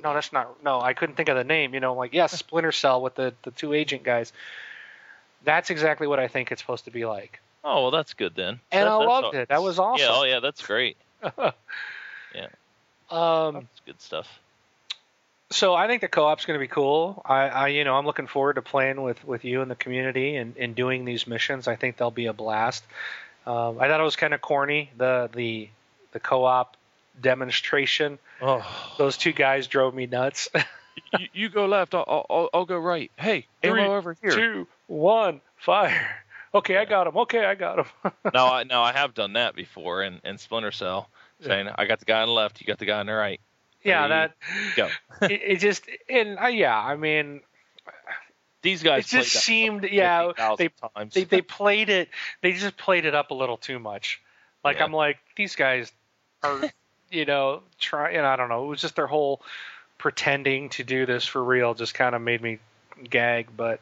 no, that's not. No, I couldn't think of the name. You know, like yes, Splinter Cell with the two agent guys. That's exactly what I think it's supposed to be like. Oh, well, that's good then. And I loved it. That was awesome. Yeah, oh, yeah, that's great. Yeah. That's good stuff. So I think the co-op's going to be cool. I'm looking forward to playing with you and the community and doing these missions. I think they'll be a blast. I thought it was kind of corny, the co-op demonstration. Oh. Those two guys drove me nuts. You go left. I'll go right. Hey, three, ammo over here. 2, 1, fire. Okay, yeah. I got him. Okay, I got him. No, I have done that before in Splinter Cell, saying I got the guy on the left, you got the guy on the right. Yeah, go. It just I mean, these guys. It just seemed they played it. They just played it up a little too much. Like I'm like, these guys are I don't know. It was just their whole pretending to do this for real just kind of made me gag, but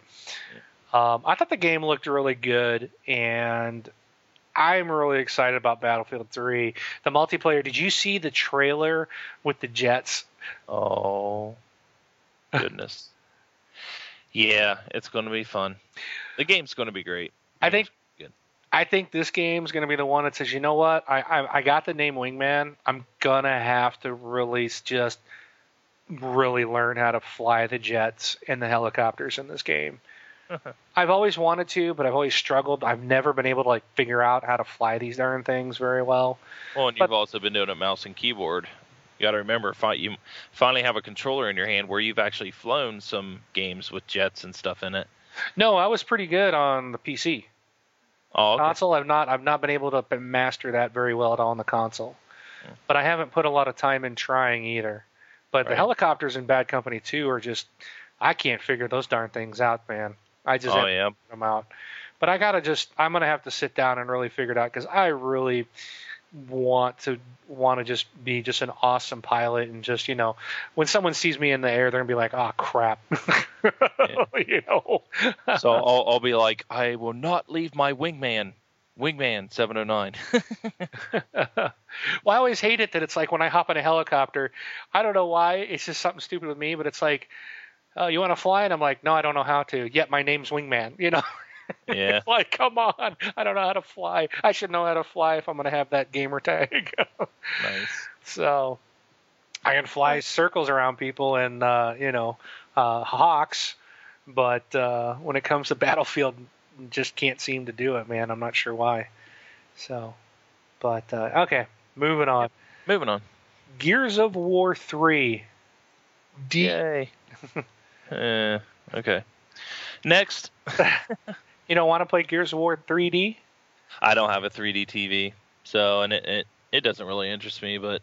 I thought the game looked really good, and I'm really excited about Battlefield 3. The multiplayer, did you see the trailer with the jets? Oh, goodness. Yeah, it's going to be fun. The game's going to be great. I think this game's going to be the one that says, you know what, I got the name Wingman. I'm going to have to release just really learn how to fly the jets and the helicopters in this game. I've always wanted to, but I've always struggled. I've never been able to figure out how to fly these darn things very well. Well, and you've also been doing it mouse and keyboard. You got to remember, you finally have a controller in your hand where you've actually flown some games with jets and stuff in it. No, I was pretty good on the PC. Oh, okay. Console, I've not been able to master that very well at all on the console. Yeah. But I haven't put a lot of time in trying either. But the helicopters in Bad Company 2 are just, I can't figure those darn things out, man. I just haven't figured them out. But I'm going to have to sit down and really figure it out, because I really want to just be just an awesome pilot, and just, when someone sees me in the air, they're going to be like, oh, crap. So I'll be like, I will not leave my Wingman 709. Well, I always hate it that it's like when I hop in a helicopter, I don't know why, it's just something stupid with me, but it's like, oh, you want to fly? And I'm like, no, I don't know how to. Yet my name's Wingman, Yeah. Like, come on, I don't know how to fly. I should know how to fly if I'm going to have that gamer tag. Nice. So I can fly circles around people and, hawks, but when it comes to Battlefield, just can't seem to do it, man. I'm not sure why. So, but okay, moving on. Yeah, moving on. Gears of War 3. Yay. Okay. Next. You don't want to play Gears of War 3D? I don't have a 3D TV, so it doesn't really interest me. But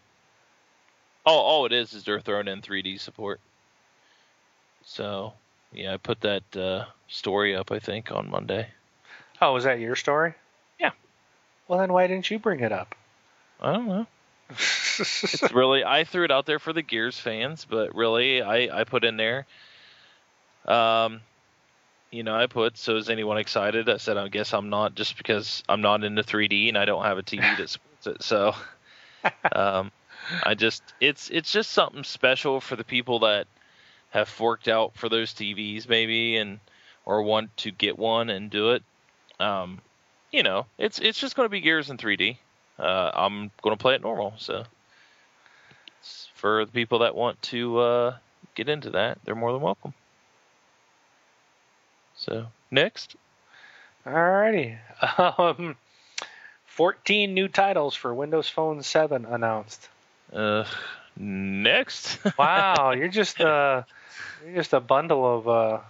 all it is they're throwing in 3D support. So. Yeah, I put that story up, I think, on Monday. Oh, was that your story? Yeah. Well, then why didn't you bring it up? I don't know. It's really, I threw it out there for the Gears fans, but really, I put in there, I put, so is anyone excited? I said, I guess I'm not, just because I'm not into 3D and I don't have a TV that supports it. So it's just something special for the people that have forked out for those TVs maybe, and or want to get one and do it. It's just going to be Gears in 3D. I'm going to play it normal, so it's for the people that want to get into that, they're more than welcome. So next, alrighty, 14 new titles for Windows Phone 7 announced. Next. Wow, you're just a bundle of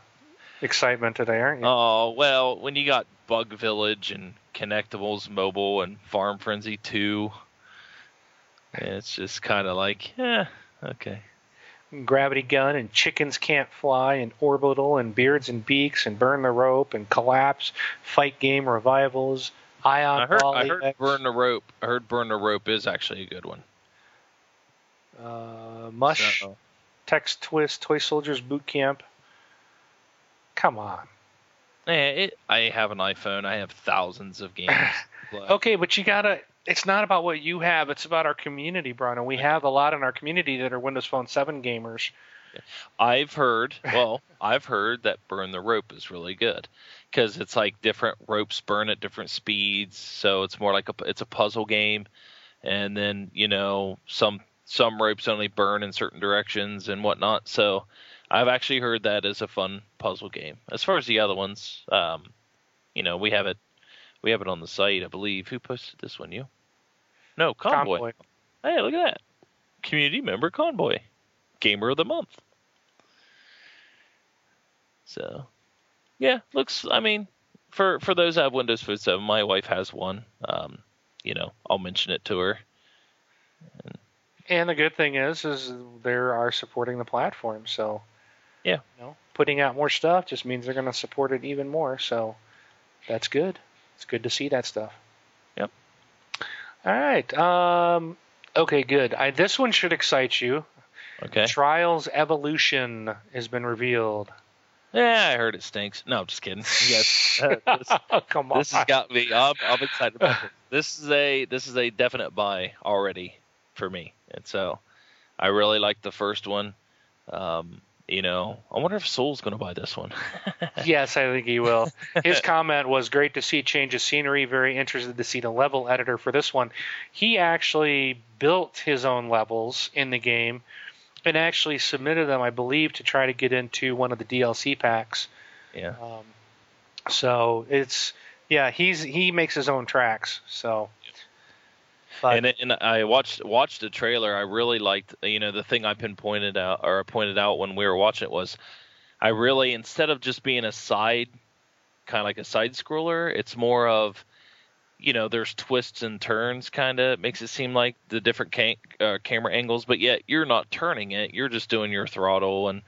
excitement today, aren't you? Oh, well, when you got Bug Village and Connectables Mobile and Farm Frenzy 2, it's just kind of like, okay. Gravity Gun and Chickens Can't Fly and Orbital and Beards and Beaks and Burn the Rope and Collapse, Fight Game Revivals, Ion. I heard Burn the Rope. I heard Burn the Rope is actually a good one. Mush, so. Text Twist, Toy Soldiers Boot Camp. Come on. I have an iPhone. I have thousands of games. Okay, but you gotta. It's not about what you have. It's about our community, Bron. And we have a lot in our community that are Windows Phone 7 gamers. I've heard that Burn the Rope is really good, because it's like different ropes burn at different speeds, so it's more like it's a puzzle game, and then some ropes only burn in certain directions and whatnot. So I've actually heard that as a fun puzzle game. As far as the other ones, we have it on the site, I believe. Who posted this one? You? No, Convoy. Hey, look at that. Community member Convoy. Gamer of the month. So, yeah, looks, I mean, for those that have Windows Phone 7, my wife has one. I'll mention it to her. And the good thing is they are supporting the platform. So, yeah, putting out more stuff just means they're going to support it even more. So that's good. It's good to see that stuff. Yep. All right. Okay, good. This one should excite you. Okay. Trials Evolution has been revealed. Yeah, I heard it stinks. No, I'm just kidding. Yes. Come on. This has got me. I'm excited about this. This is a definite buy already for me. And so I really liked the first one. I wonder if Soul's going to buy this one. Yes, I think he will. His comment was, great to see change of scenery. Very interested to see the level editor for this one. He actually built his own levels in the game and actually submitted them, I believe, to try to get into one of the DLC packs. Yeah. So it's, yeah, he makes his own tracks. So. But, and I watched the trailer. I really liked, the thing I pointed out when we were watching it was, I really, instead of just being a side, kind of like a side scroller, it's more of, there's twists and turns. Kind of makes it seem like the different camera angles, but yet you're not turning it. You're just doing your throttle and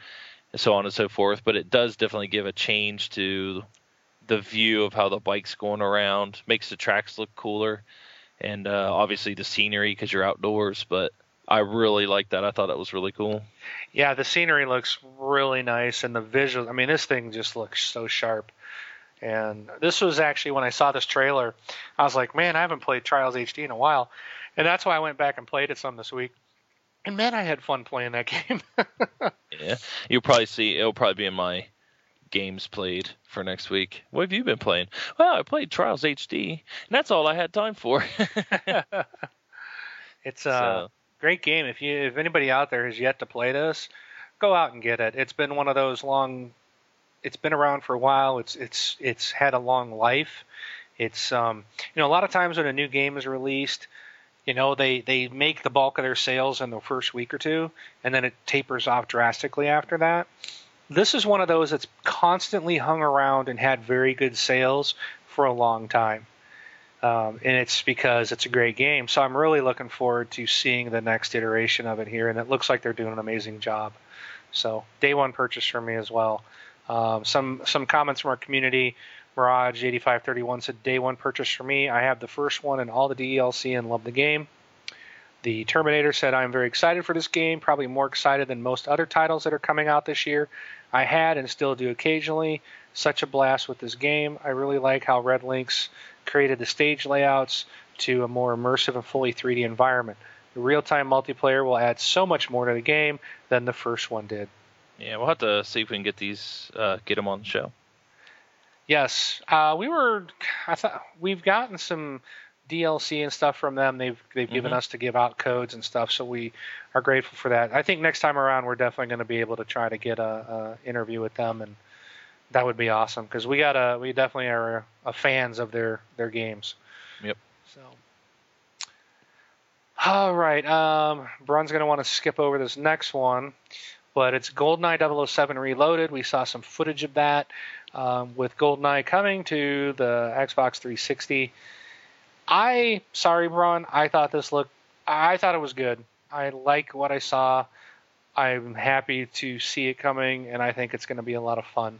so on and so forth. But it does definitely give a change to the view of how the bike's going around. Makes the tracks look cooler. And obviously the scenery because you're outdoors, but I really like that. I thought it was really cool. Yeah, the scenery looks really nice, and the visuals. I mean, this thing just looks so sharp. And this was actually when I saw this trailer, I was like, man, I haven't played Trials HD in a while. And that's why I went back and played it some this week. And, man, I had fun playing that game. Yeah, you'll probably see it'll probably be in my games played for next week. What have you been playing? Well, I played Trials HD, and that's all I had time for. It's a great game. If anybody out there has yet to play this, go out and get it. It's been one of those long. It's been around for a while. It's had a long life. It's a lot of times when a new game is released, they make the bulk of their sales in the first week or two, and then it tapers off drastically after that. This is one of those that's constantly hung around and had very good sales for a long time. And it's because it's a great game. So I'm really looking forward to seeing the next iteration of it here. And it looks like they're doing an amazing job. So day one purchase for me as well. Some comments from our community. Mirage8531 said, day one purchase for me. I have the first one and all the DLC and love the game. The Terminator said, I'm very excited for this game, probably more excited than most other titles that are coming out this year. I had and still do occasionally. Such a blast with this game. I really like how Red Links created the stage layouts to a more immersive and fully 3D environment. The real-time multiplayer will add so much more to the game than the first one did. Yeah, we'll have to see if we can get these, get them on the show. Yes. We've gotten some DLC and stuff from them. They've given us to give out codes and stuff, so we are grateful for that. I think next time around we're definitely going to be able to try to get a interview with them, and that would be awesome because we definitely are fans of their games. Yep. So, all right, Bron's going to want to skip over this next one, but it's GoldenEye 007 Reloaded. We saw some footage of that with GoldenEye coming to the Xbox 360. Sorry, Bron, I thought it was good. I like what I saw. I'm happy to see it coming, and I think it's going to be a lot of fun.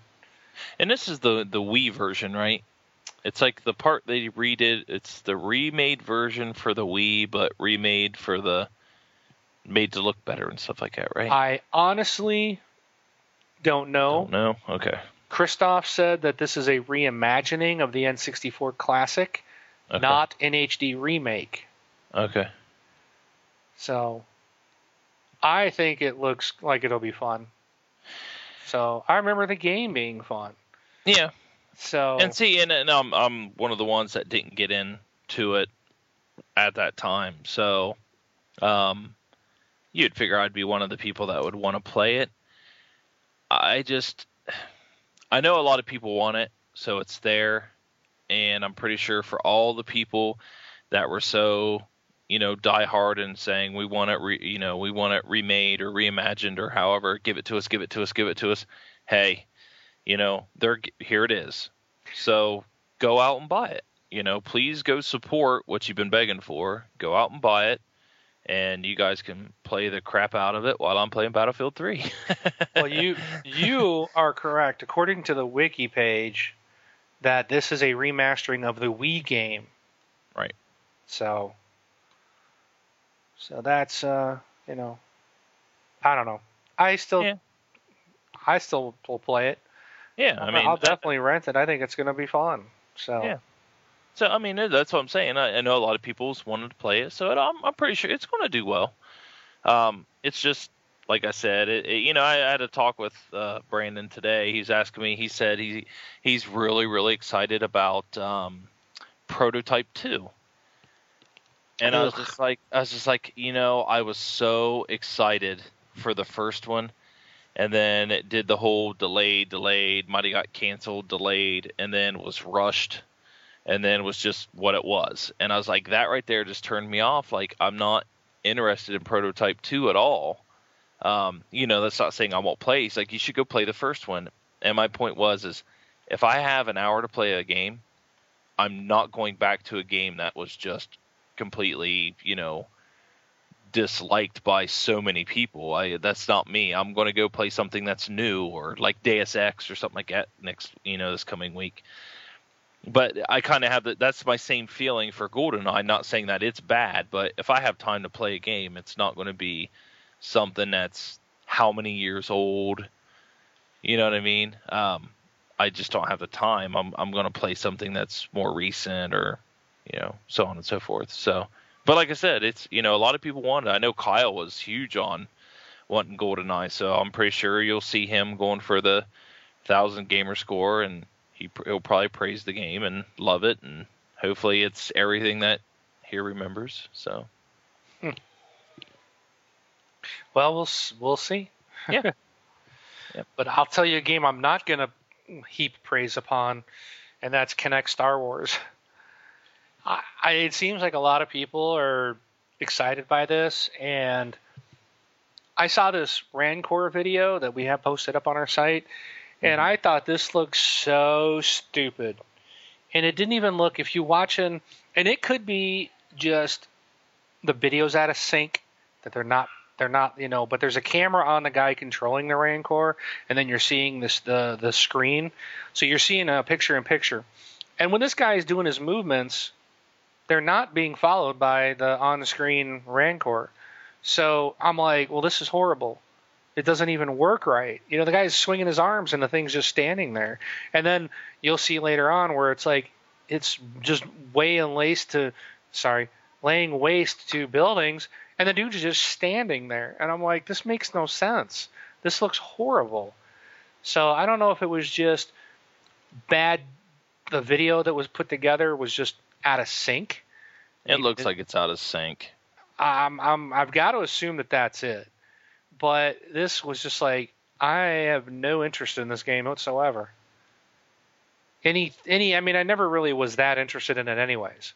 And this is the Wii version, right? It's like the part they redid. It's the remade version for the Wii, but made to look better and stuff like that, right? I honestly don't know. Don't know? Okay. Christoph said that this is a reimagining of the N64 classic. Okay. Not an HD remake. Okay. So, I think it looks like it'll be fun. So, I remember the game being fun. Yeah. So. And see, and I'm one of the ones that didn't get into it at that time. So, you'd figure I'd be one of the people that would want to play it. I know a lot of people want it, so it's there. And I'm pretty sure for all the people that were so, diehard and saying we want it, we want it remade or reimagined or however, give it to us, give it to us, give it to us. Hey, you know, they're here it is. So go out and buy it. You know, please go support what you've been begging for. Go out and buy it, and you guys can play the crap out of it while I'm playing Battlefield 3. Well, you are correct. According to the wiki page, that this is a remastering of the Wii game. Right. So that's, you know, I don't know. I still will play it. Yeah, I mean, I'll definitely rent it. I think it's going to be fun. So. Yeah. So I mean, that's what I'm saying. I know a lot of people's wanted to play it, so I'm pretty sure it's going to do well. It's just like I said, you know, I had a talk with Brandon today. He's asking me. He said he's really excited about Prototype 2. And ugh. I was just like, you know, I was so excited for the first one, and then it did the whole delayed, might have got canceled, delayed, and then was rushed, and then was just what it was. And I was like, that right there just turned me off. Like, I'm not interested in Prototype 2 at all. You know, that's not saying I won't play. He's like, you should go play the first one. And my point was if I have an hour to play a game, I'm not going back to a game that was just completely, you know, disliked by so many people. That's not me. I'm going to go play something that's new, or like Deus Ex or something like that next, you know, this coming week. But I kind of have that's my same feeling for GoldenEye. Not saying that it's bad, but if I have time to play a game, it's not going to be something that's how many years old. You know what I mean? I just don't have the time. I'm going to play something that's more recent, or, you know, so on and so forth. So, but like I said, it's, you know, a lot of people wanted it. I know Kyle was huge on wanting GoldenEye, so I'm pretty sure you'll see him going for the 1,000 gamer score, and he'll probably praise the game and love it, and hopefully it's everything that he remembers. So, well, we'll see. Yeah. Yep. But I'll tell you a game I'm not gonna heap praise upon, and that's Kinect Star Wars. It seems like a lot of people are excited by this, and I saw this Rancor video that we have posted up on our site, and I thought this looked so stupid. And it didn't even look, if you watch it, and it could be just the video's out of sync, that they're not, you know, but there's a camera on the guy controlling the Rancor, and then you're seeing this the screen. So you're seeing a picture-in-picture. And when this guy is doing his movements, they're not being followed by the on-screen Rancor. So I'm like, well, this is horrible. It doesn't even work right. You know, the guy's swinging his arms and the thing's just standing there. And then you'll see later on where it's like it's just laying waste to buildings, and the dude's just standing there. And I'm like, this makes no sense. This looks horrible. So I don't know if it was just bad. The video that was put together was just out of sync. It looks like it's out of sync. I've got to assume that that's it. But this was just like, I have no interest in this game whatsoever. I mean, I never really was that interested in it anyways,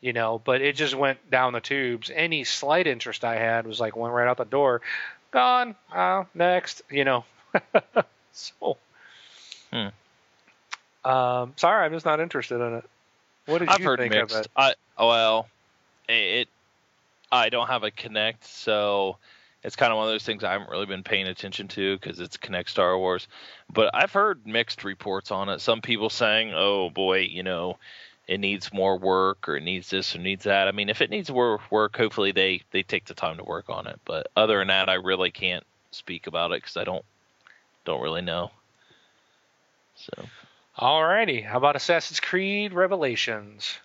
you know, but it just went down the tubes. Any slight interest I had was like, went right out the door, gone, next, you know. So, sorry, I'm just not interested in it. What did you think of it? I don't have a Kinect, so it's kind of one of those things I haven't really been paying attention to because it's Kinect Star Wars. But I've heard mixed reports on it. Some people saying, oh, boy, you know, it needs more work, or it needs this or needs that. I mean, if it needs more work, hopefully they take the time to work on it. But other than that, I really can't speak about it because I don't really know. So, alrighty. How about Assassin's Creed Revelations?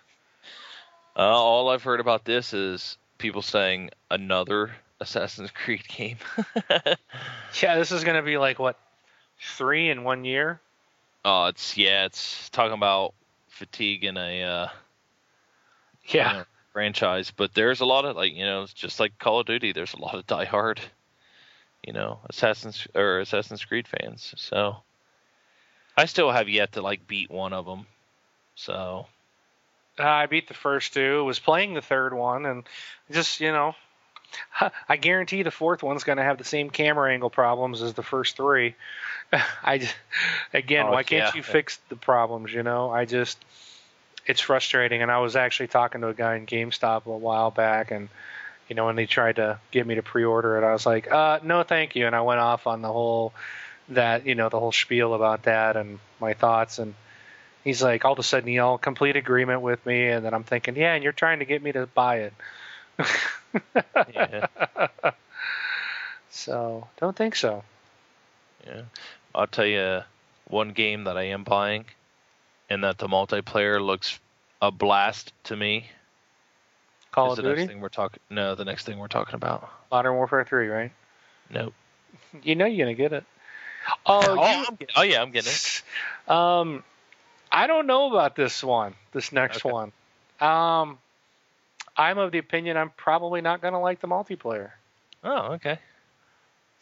All I've heard about this is people saying another Assassin's Creed game. Yeah, this is going to be like, what, 3 in 1 year? Oh, it's talking about fatigue in a franchise. But there's a lot of, like, you know, it's just like Call of Duty. There's a lot of diehard, you know, Assassin's Creed fans. So I still have yet to, like, beat one of them. So I beat the first two. Was playing the third one, and just, you know, I guarantee the fourth one's going to have the same camera angle problems as the first three. Why can't you fix the problems, you know? It's frustrating. And I was actually talking to a guy in GameStop a while back, and, you know, when they tried to get me to pre-order it, I was like, no, thank you. And I went off on the whole spiel about that and my thoughts. And he's like, all of a sudden, he all complete agreement with me. And then I'm thinking, yeah, and you're trying to get me to buy it. Yeah. So, don't think so. Yeah. I'll tell you one game that I am buying, and that the multiplayer looks a blast to me. Call of Duty? The next thing we're talking about. Modern Warfare 3, right? Nope. You know you're going to get it. I'm getting it. I don't know about this next one. I'm of the opinion I'm probably not going to like the multiplayer. Oh, okay.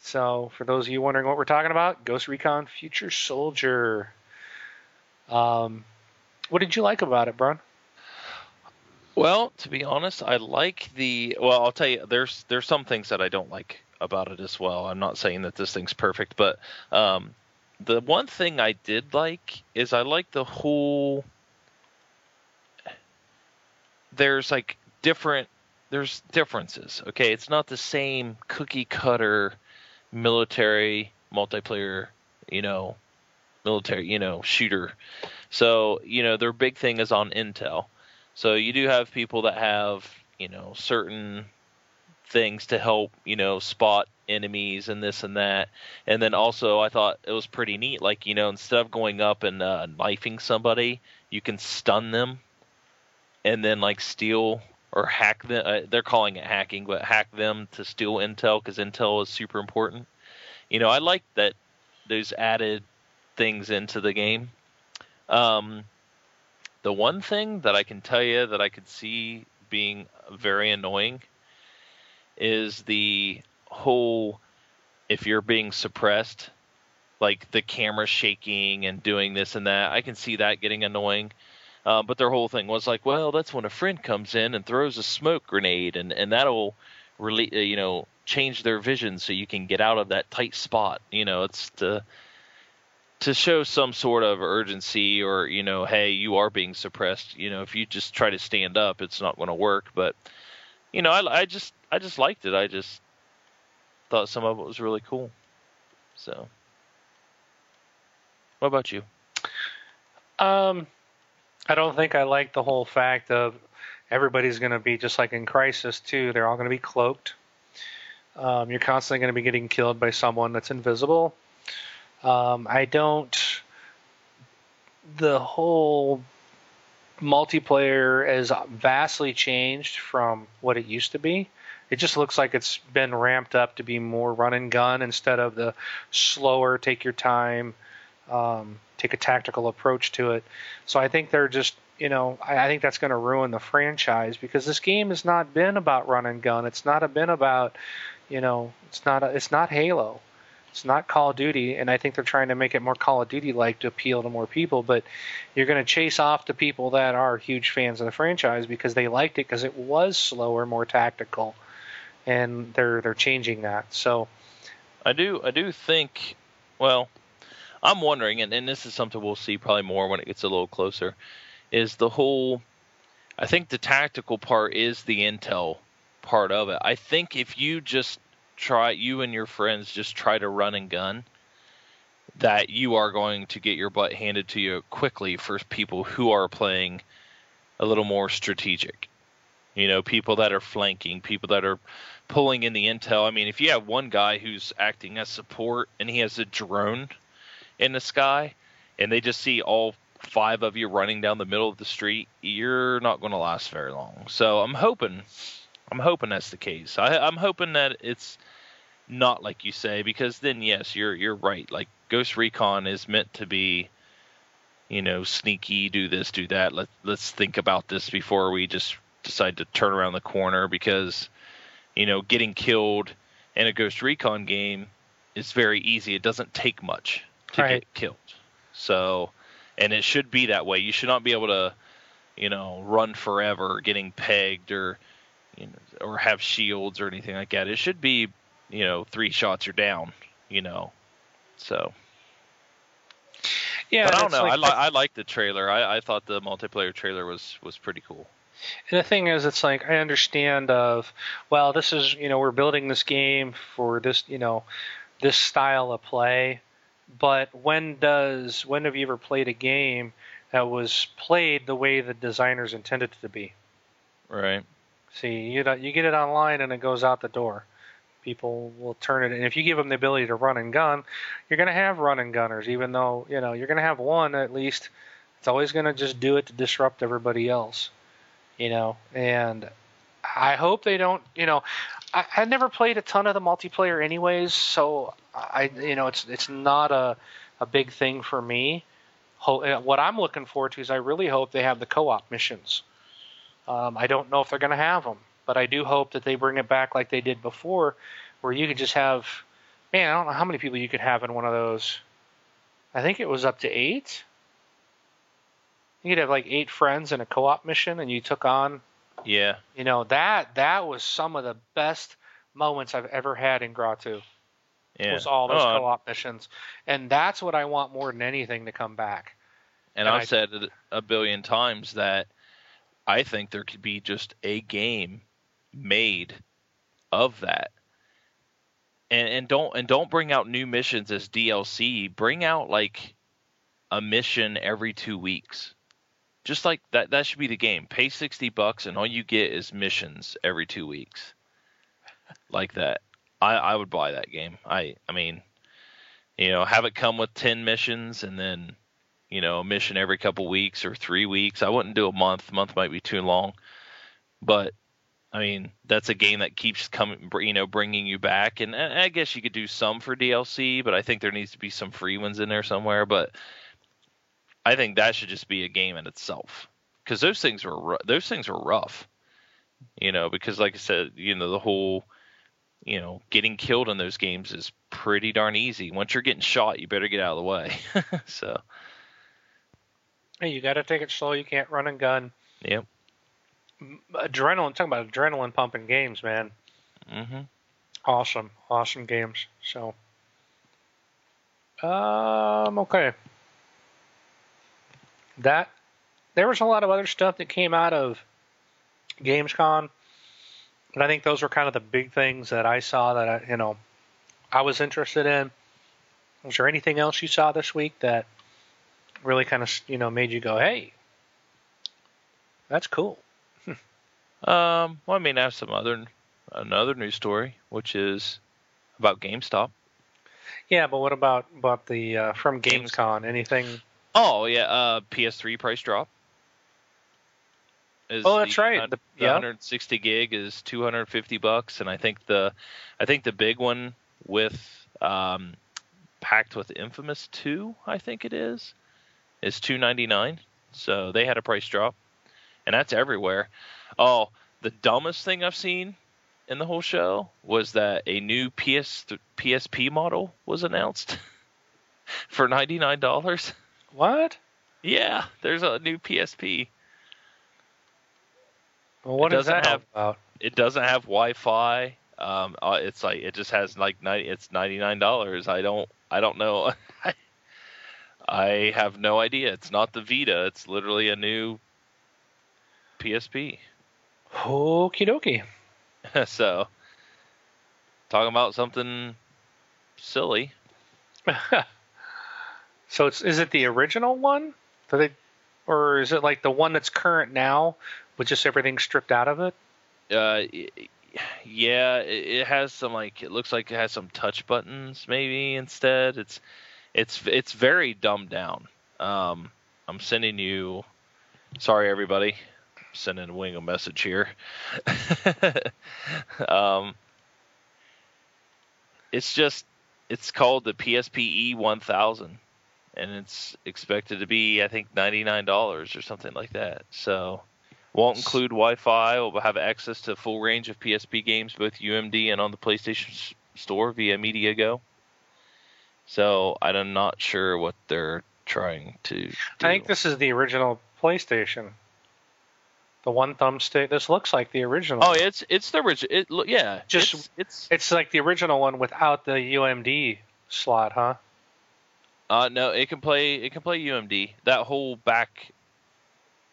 So, for those of you wondering what we're talking about, Ghost Recon Future Soldier. What did you like about it, Bron? Well, to be honest, I like I'll tell you, there's some things that I don't like about it as well. I'm not saying that this thing's perfect, but the one thing I did like is I like the whole. There's differences, okay? It's not the same cookie-cutter military multiplayer, shooter. So, their big thing is on intel. So you do have people that have, certain things to help, spot enemies and this and that. And then also I thought it was pretty neat. Like, instead of going up and knifing somebody, you can stun them and then, like, steal or hack them. They're calling it hacking, but hack them to steal intel, because intel is super important. I like that there's added things into the game. The one thing that I can tell you that I could see being very annoying is the whole, if you're being suppressed, like the camera shaking and doing this and that. I can see that getting annoying. But their whole thing was like, well, that's when a friend comes in and throws a smoke grenade, and that'll really, change their vision so you can get out of that tight spot. It's to show some sort of urgency, or, hey, you are being suppressed. If you just try to stand up, it's not going to work. But, I just liked it. I just thought some of it was really cool. So, what about you? I don't think I like the whole fact of everybody's going to be just like in Crysis 2. They're all going to be cloaked. You're constantly going to be getting killed by someone that's invisible. The whole multiplayer has vastly changed from what it used to be. It just looks like it's been ramped up to be more run and gun instead of the slower, take your time, take a tactical approach to it. So I think they're just, I think that's going to ruin the franchise, because this game has not been about run and gun. It's not been about, it's not Halo. It's not Call of Duty, and I think they're trying to make it more Call of Duty-like to appeal to more people, but you're going to chase off the people that are huge fans of the franchise because they liked it because it was slower, more tactical, and they're changing that. So I do think, well, I'm wondering, and this is something we'll see probably more when it gets a little closer, is the whole, I think the tactical part is the intel part of it. I think if you just try, you and your friends just try to run and gun, that you are going to get your butt handed to you quickly for people who are playing a little more strategic. People that are flanking, people that are pulling in the intel. I mean, if you have one guy who's acting as support and he has a drone in the sky, and they just see all five of you running down the middle of the street, you're not going to last very long. So I'm hoping that's the case. I'm hoping that it's not like you say, because then yes, you're right. Like Ghost Recon is meant to be, sneaky, do this, do that. Let's think about this before we just decide to turn around the corner, because getting killed in a Ghost Recon game is very easy. It doesn't take much to get killed. So, and it should be that way. You should not be able to, run forever getting pegged or have shields or anything like that. It should be, 3 shots you're down. So Yeah, but I don't know. Like, I like the trailer. I thought the multiplayer trailer was pretty cool. And the thing is, it's like I understand of, well, this is, you know, we're building this game for this, you know, this style of play. But when have you ever played a game that was played the way the designers intended it to be? Right. See, you get it online and it goes out the door. People will turn it, and if you give them the ability to run and gun, you're going to have run and gunners. Even though, you know, you're going to have one at least. It's always going to just do it to disrupt everybody else, you know. And I hope they don't. You know, I never played a ton of the multiplayer, anyways. So I, you know, it's not a big thing for me. What I'm looking forward to is I really hope they have the co-op missions. I don't know if they're going to have them. But I do hope that they bring it back like they did before, where you could just have, man, I don't know how many people you could have in one of those. I think it was up to 8. You could have like 8 friends in a co-op mission, and you took on. Yeah. You know, that was some of the best moments I've ever had in Gratu. Yeah. Was all those co-op missions, and that's what I want more than anything to come back. And I've said it a billion times that I think there could be just a game made of that, and don't bring out new missions as DLC. Bring out like a mission every 2 weeks, just like that. That should be the game. Pay $60 and all you get is missions every 2 weeks, like that. I would buy that game. I mean, you know, have it come with 10 missions and then, you know, a mission every couple weeks or 3 weeks. I wouldn't do a month. Month might be too long, but I mean, that's a game that keeps coming, you know, bringing you back. And I guess you could do some for DLC, but I think there needs to be some free ones in there somewhere. But I think that should just be a game in itself, because those things were rough, you know. Because like I said, you know, the whole, you know, getting killed in those games is pretty darn easy. Once you're getting shot, you better get out of the way. So, hey, you got to take it slow. You can't run and gun. Yep. Adrenaline, talking about adrenaline pumping games, man. Mm-hmm. Awesome games. So, okay. There was a lot of other stuff that came out of Gamescom, but I think those were kind of the big things that I saw that I was interested in. Was there anything else you saw this week that really kind of, you know, made you go, "Hey, that's cool"? Well, I mean, I have another news story, which is about GameStop. Yeah, but what about the from Gamescom? Anything? Oh yeah, PS3 price drop. That's right. The 160 gig is $250, and I think the big one with packed with Infamous 2, I think it is $299. So they had a price drop, and that's everywhere. Oh, the dumbest thing I've seen in the whole show was that a new PSP model was announced for $99. What? Yeah, there's a new PSP. Well, what is that about? It doesn't have Wi-Fi. It's like it just has like it's $99. I don't know. I have no idea. It's not the Vita. It's literally a new PSP. Okie dokie. So, talking about something silly. So is it the original one? Or is it like the one that's current now with just everything stripped out of it? Yeah, it has some, like, it looks like it has some touch buttons maybe instead. It's very dumbed down. I'm sending you, sorry everybody, sending Wing a message here. It's called the PSPE 1000, and it's expected to be, I think, $99 or something like that. So, won't include Wi-Fi. Will have access to a full range of PSP games, both UMD and on the PlayStation Store via MediaGo. So, I'm not sure what they're trying to do. I think this is the original PlayStation. The one thumbstick. This looks like the original. Oh, it's the original. Yeah, just it's like the original one without the UMD slot, huh? No, it can play UMD. That whole back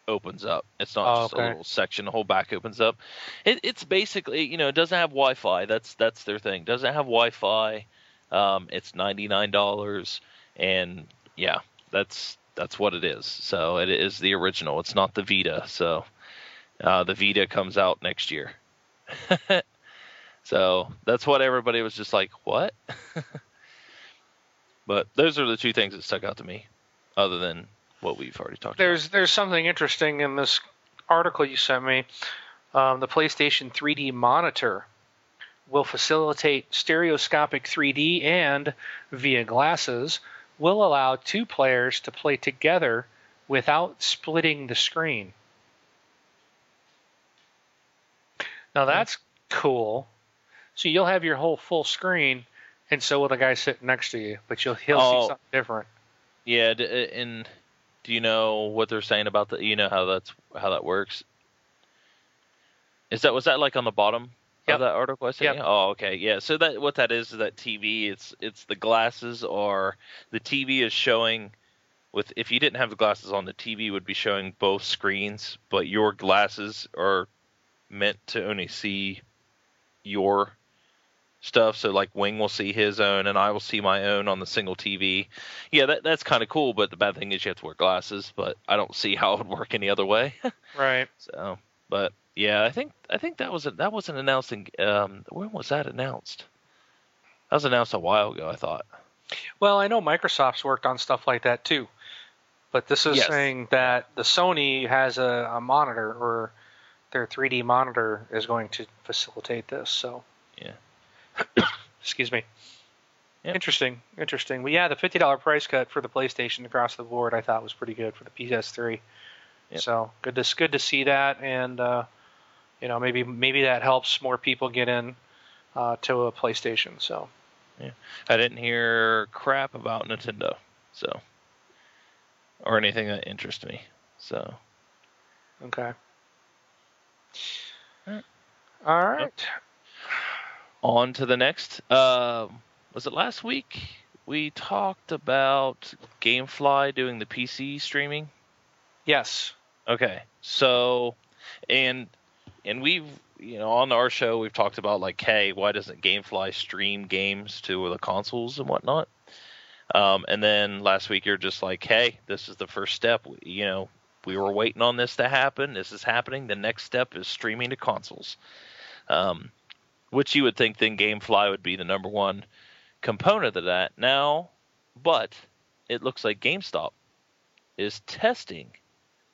opens up. It's not just a little section. The whole back opens up. It's basically, it doesn't have Wi-Fi. That's their thing. Doesn't have Wi-Fi. It's $99, and yeah, that's what it is. So it is the original. It's not the Vita. So the Vita comes out next year. So that's what everybody was just like, what? But those are the two things that stuck out to me, other than what we've already talked about. There's something interesting in this article you sent me. The PlayStation 3D monitor will facilitate stereoscopic 3D and, via glasses, will allow two players to play together without splitting the screen. Now that's cool. So you'll have your whole full screen, and so will the guy sitting next to you, but he'll see something different. Yeah, and do you know what they're saying about the? You know how that works. Was that like on the bottom of that article I sent you? Oh, okay, yeah. So that what that is that TV. It's the glasses, or the TV is showing. If you didn't have the glasses on, the TV would be showing both screens, but your glasses are meant to only see your stuff. So like Wing will see his own and I will see my own on the single TV. Yeah, that's kind of cool, but the bad thing is you have to wear glasses, but I don't see how it would work any other way. Right. So, but yeah, I think that wasn't announced in, when was that announced? That was announced a while ago, I thought. Well, I know Microsoft's worked on stuff like that too, but this is saying that the Sony has a monitor, or their 3D monitor is going to facilitate this. So yeah. Excuse me. Yep. Interesting. Well, yeah, the $50 price cut for the PlayStation across the board, I thought was pretty good for the PS3. Yep. So good to see that, and maybe that helps more people get in to a PlayStation. So yeah, I didn't hear crap about Nintendo, so, or anything that interests me. So okay. All right. Yep. On to the next. Was it last week? We talked about Gamefly doing the PC streaming. Yes. Okay. So, and we've on our show we've talked about like, hey, why doesn't Gamefly stream games to the consoles and whatnot? And then last week you're just like, hey, this is the first step. We were waiting on this to happen. This is happening. The next step is streaming to consoles. Which you would think then Gamefly would be the number one component of that now, but it looks like GameStop is testing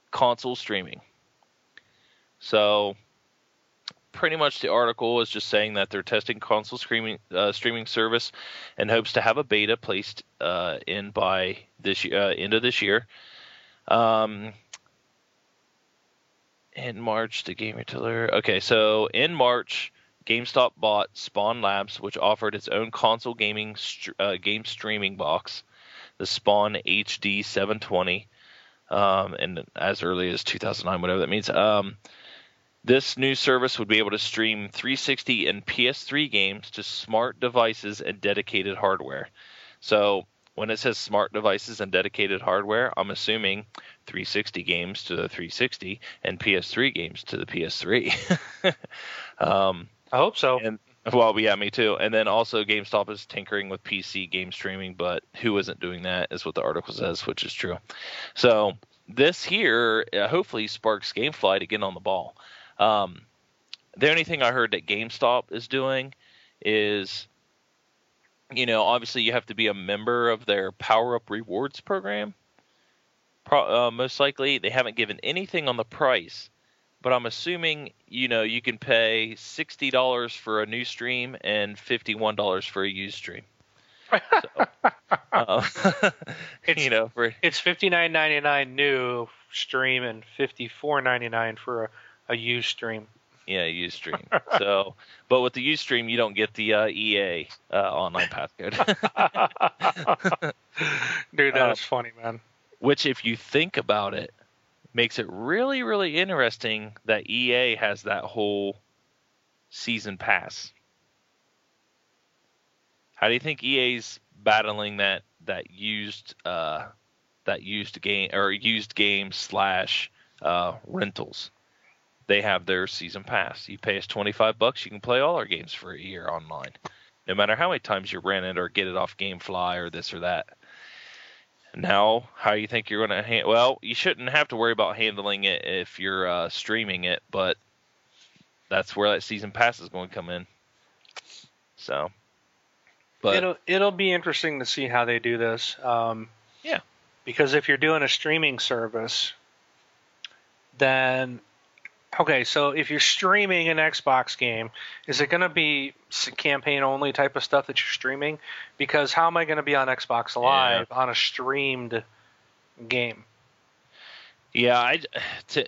console streaming. So pretty much the article is just saying that they're testing console streaming service and hopes to have a beta placed in by this end of this year. In March, the game retailer. Okay, so in March, GameStop bought Spawn Labs, which offered its own console gaming game streaming box, the Spawn HD 720, and as early as 2009, whatever that means. This new service would be able to stream 360 and PS3 games to smart devices and dedicated hardware. So when it says smart devices and dedicated hardware, I'm assuming 360 games to the 360 and PS3 games to the PS3. I hope so. Me too. And then also GameStop is tinkering with PC game streaming, but who isn't doing that is what the article says, which is true. So this here hopefully sparks Gamefly to get on the ball. The only thing I heard that GameStop is doing is, obviously you have to be a member of their Power Up Rewards program. Most likely they haven't given anything on the price. But I'm assuming, you can pay $60 for a new stream and $51 for a used stream. So, it's $59.99 new stream and $54.99 for a used stream. Yeah, used stream. So, but with the used stream, you don't get the EA online passcode. Dude, that was funny, man. Which, if you think about it, makes it really, really interesting that EA has that whole season pass. How do you think EA's battling that that used game/rentals. They have their season pass. You pay us $25, you can play all our games for a year online, no matter how many times you rent it or get it off GameFly or this or that. Now, how you think you're going to handle? Well, you shouldn't have to worry about handling it if you're streaming it, but that's where that season pass is going to come in. So, but it'll be interesting to see how they do this. Yeah, because if you're doing a streaming service, then okay, so if you're streaming an Xbox game, is it going to be campaign-only type of stuff that you're streaming? Because how am I going to be on Xbox Live on a streamed game? Yeah,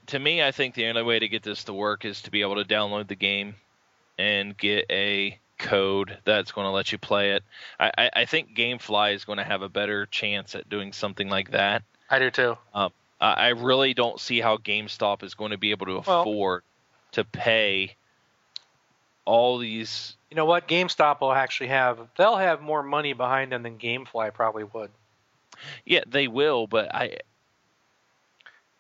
to me, I think the only way to get this to work is to be able to download the game and get a code that's going to let you play it. I think GameFly is going to have a better chance at doing something like that. I do too. I really don't see how GameStop is going to be able to afford to pay all these. You know what? GameStop will actually have more money behind them than GameFly probably would. Yeah, they will, but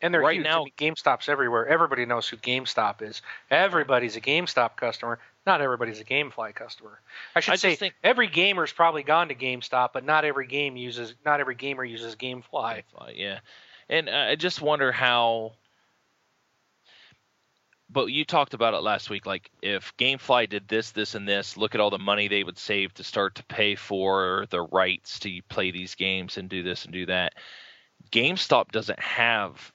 and they're right huge. Now, I mean, GameStop's everywhere. Everybody knows who GameStop is. Everybody's a GameStop customer. Not everybody's a GameFly customer. I should say every gamer's probably gone to GameStop, but not every gamer uses GameFly. Yeah. And I just wonder how – but you talked about it last week. Like, if GameFly did this, this, and this, look at all the money they would save to start to pay for the rights to play these games and do this and do that. GameStop doesn't have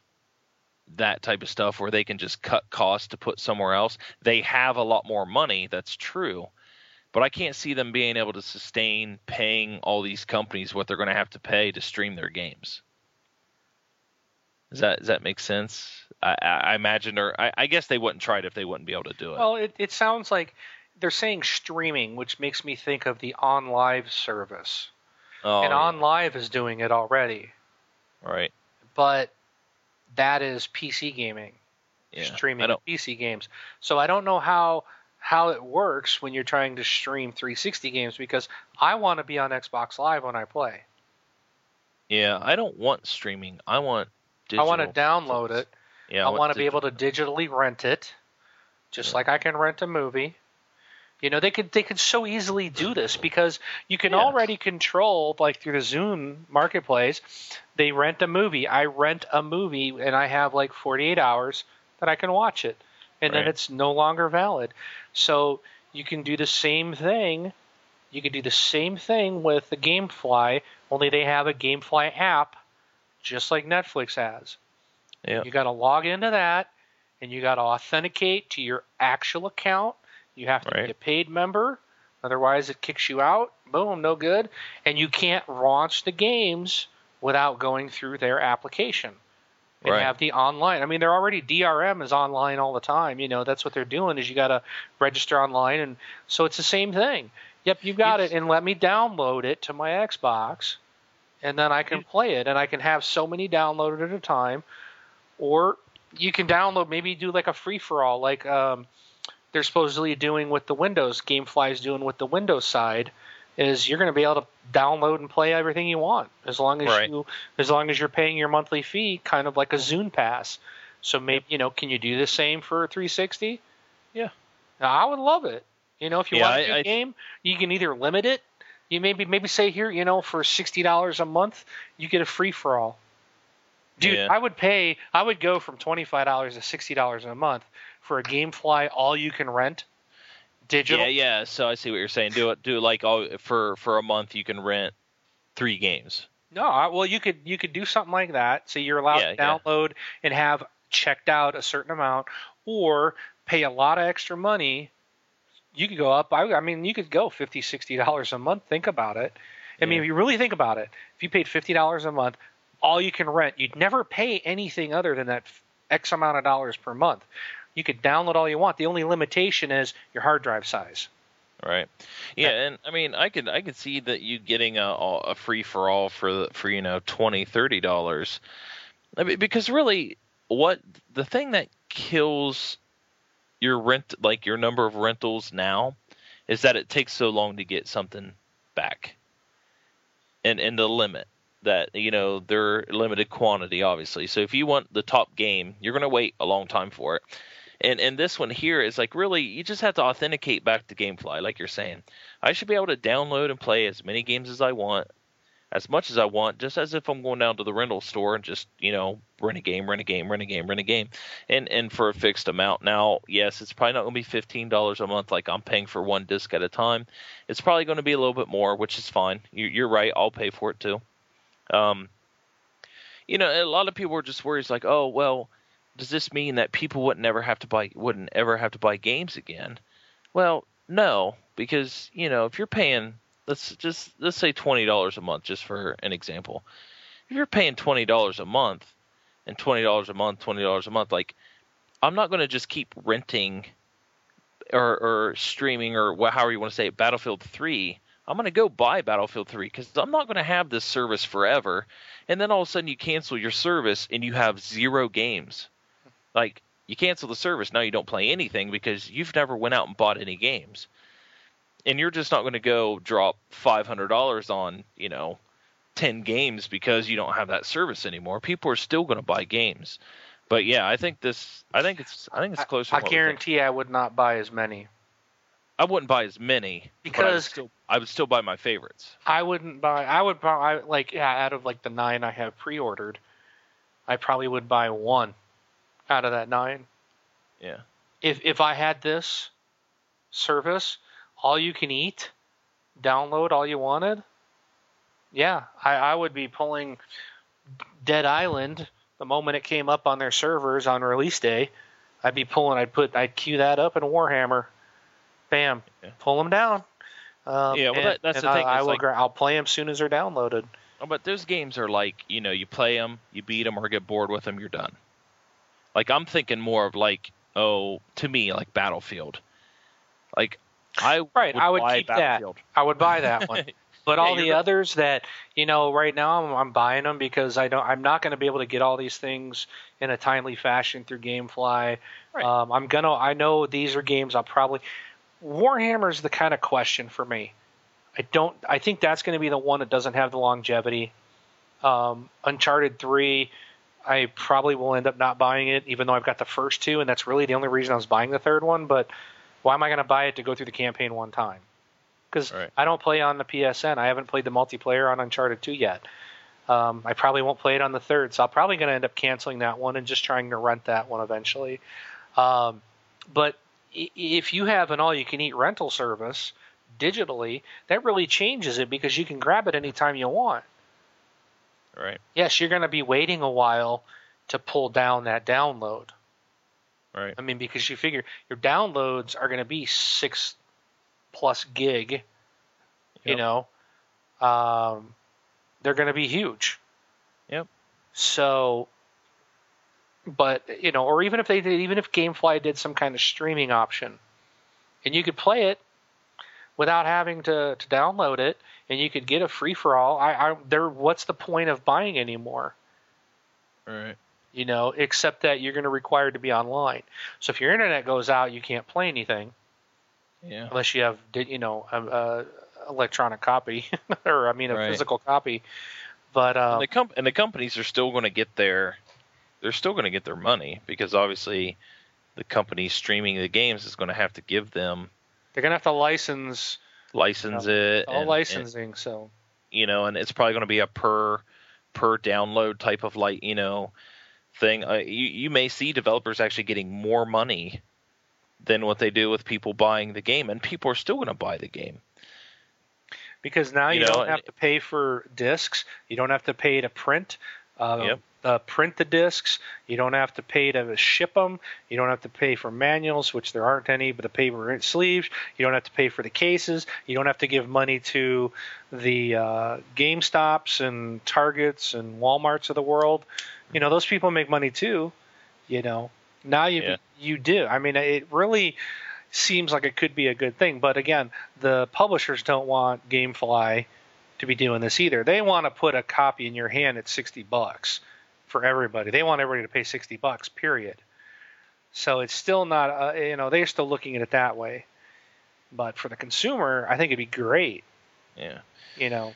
that type of stuff where they can just cut costs to put somewhere else. They have a lot more money. That's true. But I can't see them being able to sustain paying all these companies what they're going to have to pay to stream their games. Does that make sense? I imagine, or I guess they wouldn't try it if they wouldn't be able to do it. Well, it sounds like they're saying streaming, which makes me think of the OnLive service. Oh, and OnLive is doing it already. Right. But that is PC gaming, streaming PC games. So I don't know how it works when you're trying to stream 360 games, because I want to be on Xbox Live when I play. Yeah, I don't want streaming. I want... I want to download it. Yeah, I want to be able to digitally rent it, just like I can rent a movie. You know, they could so easily do this because you can already control, like through the Zoom marketplace, they rent a movie. I rent a movie and I have like 48 hours that I can watch it, and then it's no longer valid. So you can do the same thing. You can do the same thing with the GameFly, only they have a GameFly app. Just like Netflix has. Yeah. You got to log into that, and you got to authenticate to your actual account. You have to be a paid member. Otherwise, it kicks you out. Boom, no good. And you can't launch the games without going through their application. And have the online. I mean, they're already DRM is online all the time. You know, that's what they're doing is you got to register online. And so it's the same thing. Yep, you got it. And let me download it to my Xbox. And then I can play it, and I can have so many downloaded at a time. Or you can download, maybe do like a free-for-all, like they're supposedly doing with the Windows. GameFly is doing with the Windows side, is you're going to be able to download and play everything you want as long as you're paying your monthly fee, kind of like a Zune Pass. So maybe can you do the same for 360? Yeah, I would love it. You know, if you want a game, you can either limit it. You maybe say here, for $60 a month, you get a free-for-all. Dude, yeah. I would go from $25 to $60 a month for a GameFly all-you-can-rent digital. Yeah, so I see what you're saying. Do like for a month you can rent 3 games. No, well, you could do something like that. So you're allowed to download and have checked out a certain amount or pay a lot of extra money. You could go up. I mean, you could go $50, $60 a month. Think about it. I mean, if you really think about it, if you paid $50 a month, all you can rent, you'd never pay anything other than that X amount of dollars per month. You could download all you want. The only limitation is your hard drive size. Right. Yeah, and I mean, I could see that you getting a free for all for $20, $30. I mean, because really, what the thing that kills your number of rentals now is that it takes so long to get something back. and the limit that, you know, they're limited quantity, obviously. So if you want the top game, you're going to wait a long time for it. And this one here is like, really, you just have to authenticate back to GameFly, like you're saying. I should be able to download and play as many games as I want, as much as I want, just as if I'm going down to the rental store and just, you know, rent a game, and for a fixed amount. Now, yes, it's probably not going to be $15 a month like I'm paying for one disc at a time. It's probably going to be a little bit more, which is fine. You're right. I'll pay for it too. You know, a lot of people are just worried, like, oh, well, does this mean that people wouldn't ever have to buy games again? Well, no, because, you know, if you're paying, let's say $20 a month, just for an example. If you're paying $20 a month and $20 a month, like, I'm not going to just keep renting or streaming or however you want to say it, Battlefield 3. I'm going to go buy Battlefield 3 because I'm not going to have this service forever. And then all of a sudden you cancel your service and you have zero games. Like, you cancel the service, now you don't play anything because you've never went out and bought any games. And you're just not going to go drop $500 on, you know, 10 games because you don't have that service anymore. People are still going to buy games. But yeah, I think it's closer. I guarantee I would not buy as many. I wouldn't buy as many because I would still buy my favorites. Out of like the 9 I have pre-ordered, I probably would buy one out of that 9. Yeah. If I had this service, all you can eat, download all you wanted, yeah, I would be pulling Dead Island the moment it came up on their servers on release day. I'd queue that up in Warhammer. Bam, yeah. Pull them down. Yeah, well, that's the thing. I'll play them as soon as they're downloaded. But those games are like, you know, you play them, you beat them, or get bored with them, you're done. Like, I'm thinking more of like, to me, like Battlefield. Like, I would keep Battlefield. That. I would buy that one. But yeah, all the others that, you know, right now I'm buying them because I'm not going to be able to get all these things in a timely fashion through GameFly. Right. I know these are games I'll probably. Warhammer's the kind of question for me. I think that's going to be the one that doesn't have the longevity. Uncharted 3, I probably will end up not buying it, even though I've got the first two, and that's really the only reason I was buying the third one. But why am I going to buy it to go through the campaign one time? Because right. I don't play on the PSN. I haven't played the multiplayer on Uncharted 2 yet. I probably won't play it on the third, so I'm probably going to end up canceling that one and just trying to rent that one eventually. But if you have an all-you-can-eat rental service digitally, that really changes it because you can grab it anytime you want. Right. Yes, you're going to be waiting a while to pull down that download. Right. I mean, because you figure your downloads are going to be 6+ gig, yep. You know. They're going to be huge. Yep. So... But, you know, or even if they did, even if GameFly did some kind of streaming option and you could play it without having to download it and you could get a free for all, what's the point of buying anymore? Right. You know, except that you're going to require to be online. So if your internet goes out, you can't play anything. Yeah. Unless you have, you know, electronic copy or, I mean, a right. physical copy. But the companies are still going to get their. They're still going to get their money because obviously the company streaming the games is going to have to give them. They're going to have to license it. All licensing, and, so you know, and it's probably going to be a per download type of like you know thing. You may see developers actually getting more money than what they do with people buying the game, and people are still going to buy the game because now you don't have to pay for discs. You don't have to pay to print. Yep. Print the discs. You don't have to pay to ship them. You don't have to pay for manuals, which there aren't any, but to pay for sleeves. You don't have to pay for the cases. You don't have to give money to the GameStops and Targets and Walmarts of the world. You know, those people make money too. You know, now you do. I mean, it really seems like it could be a good thing. But again, the publishers don't want GameFly to be doing this either. They want to put a copy in your hand at $60. For everybody. They want everybody to pay $60, period. So it's still not, you know, they're still looking at it that way. But for the consumer, I think it'd be great. Yeah. You know.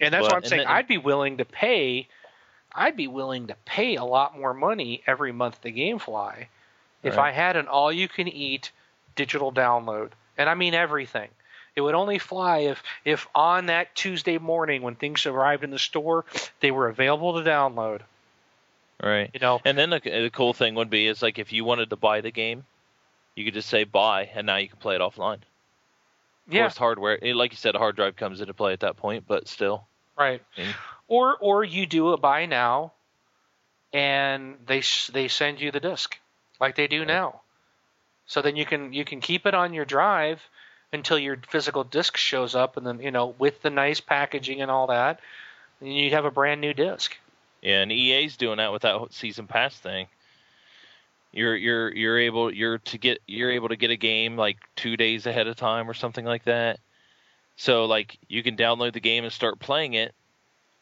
And that's why I'm saying I'd be willing to pay a lot more money every month to GameFly if I had an all-you-can-eat digital download. And I mean everything. It would only fly if on that Tuesday morning when things arrived in the store, they were available to download. Right. You know? And then the cool thing would be is like if you wanted to buy the game, you could just say buy, and now you can play it offline. Yeah. Of course, hardware. Like you said, a hard drive comes into play at that point, but still. Right. I mean, or you do a buy now, and they send you the disc like they do now. So then you can keep it on your drive until your physical disc shows up, and then with the nice packaging and all that, and you have a brand new disc. Yeah, and EA's doing that with that season pass thing. You're able to get a game like 2 days ahead of time or something like that. So like you can download the game and start playing it,